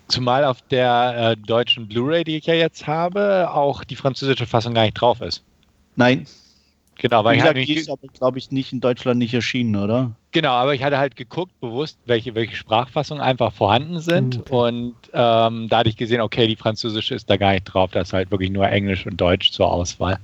Zumal auf der deutschen Blu-ray, die ich ja jetzt habe, auch die französische Fassung gar nicht drauf ist. Nein. Genau, weil die ist aber, glaube ich, nicht in Deutschland nicht erschienen, oder? Genau, aber ich hatte halt geguckt, bewusst, welche Sprachfassungen einfach vorhanden sind und da hatte ich gesehen, okay, die französische ist da gar nicht drauf, da ist halt wirklich nur Englisch und Deutsch zur Auswahl.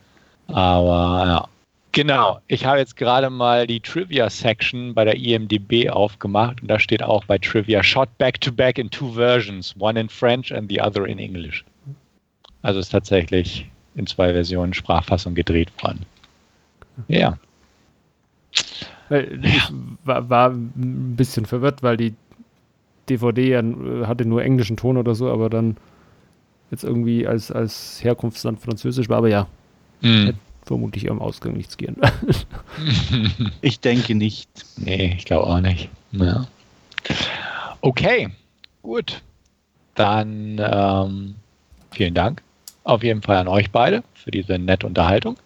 Aber ja, genau. Ich habe jetzt gerade mal die Trivia-Section bei der IMDb aufgemacht und da steht auch bei Trivia shot back-to-back in 2 versions, one in French and the other in English. Also ist tatsächlich in 2 Versionen Sprachfassung gedreht worden. Ja. Ich war ein bisschen verwirrt, weil die DVD hatte nur englischen Ton oder so, aber dann jetzt irgendwie als Herkunftsland Französisch war, aber ja. Hätte vermutlich am Ausgang nichts gehen. Ich denke nicht. Nee, ich glaube auch nicht. Ja. Okay, gut. Dann vielen Dank auf jeden Fall an euch beide für diese nette Unterhaltung.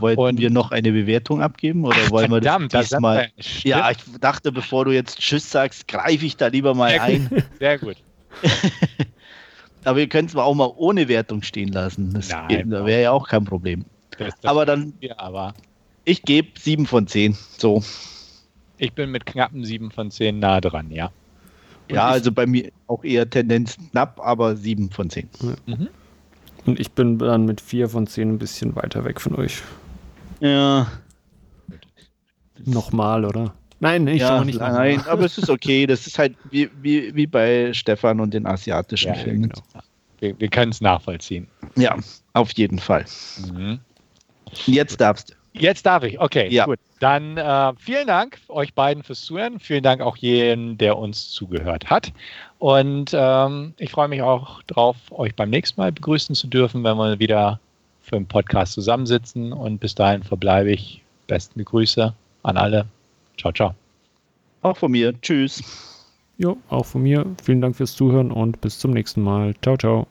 Wollten wir noch eine Bewertung abgeben? Oder wollen wir das diesmal? Ja, ich dachte, bevor du jetzt Tschüss sagst, greife ich da lieber mal ein. Sehr gut. Aber ihr könnt es auch mal ohne Wertung stehen lassen. Da wäre ja auch kein Problem. Ich gebe 7 von 10. So. Ich bin mit knappen 7 von 10 nah dran, ja. Und ja, also bei mir auch eher Tendenz knapp, aber 7 von 10. Ja. Mhm. Und ich bin dann mit 4 von 10 ein bisschen weiter weg von euch. Ja. Nochmal, oder? Nein, ich auch nicht. Nein, aber es ist okay. Das ist halt wie bei Stefan und den asiatischen Filmen. Genau. Wir können es nachvollziehen. Ja, auf jeden Fall. Mhm. Jetzt darfst du. Jetzt darf ich, okay, gut. Dann vielen Dank euch beiden fürs Zuhören. Vielen Dank auch jedem, der uns zugehört hat. Und ich freue mich auch drauf, euch beim nächsten Mal begrüßen zu dürfen, wenn wir wieder für einen Podcast zusammensitzen. Und bis dahin verbleibe ich. Besten Grüße an alle. Ciao, ciao. Auch von mir. Tschüss. Jo, auch von mir. Vielen Dank fürs Zuhören und bis zum nächsten Mal. Ciao, ciao.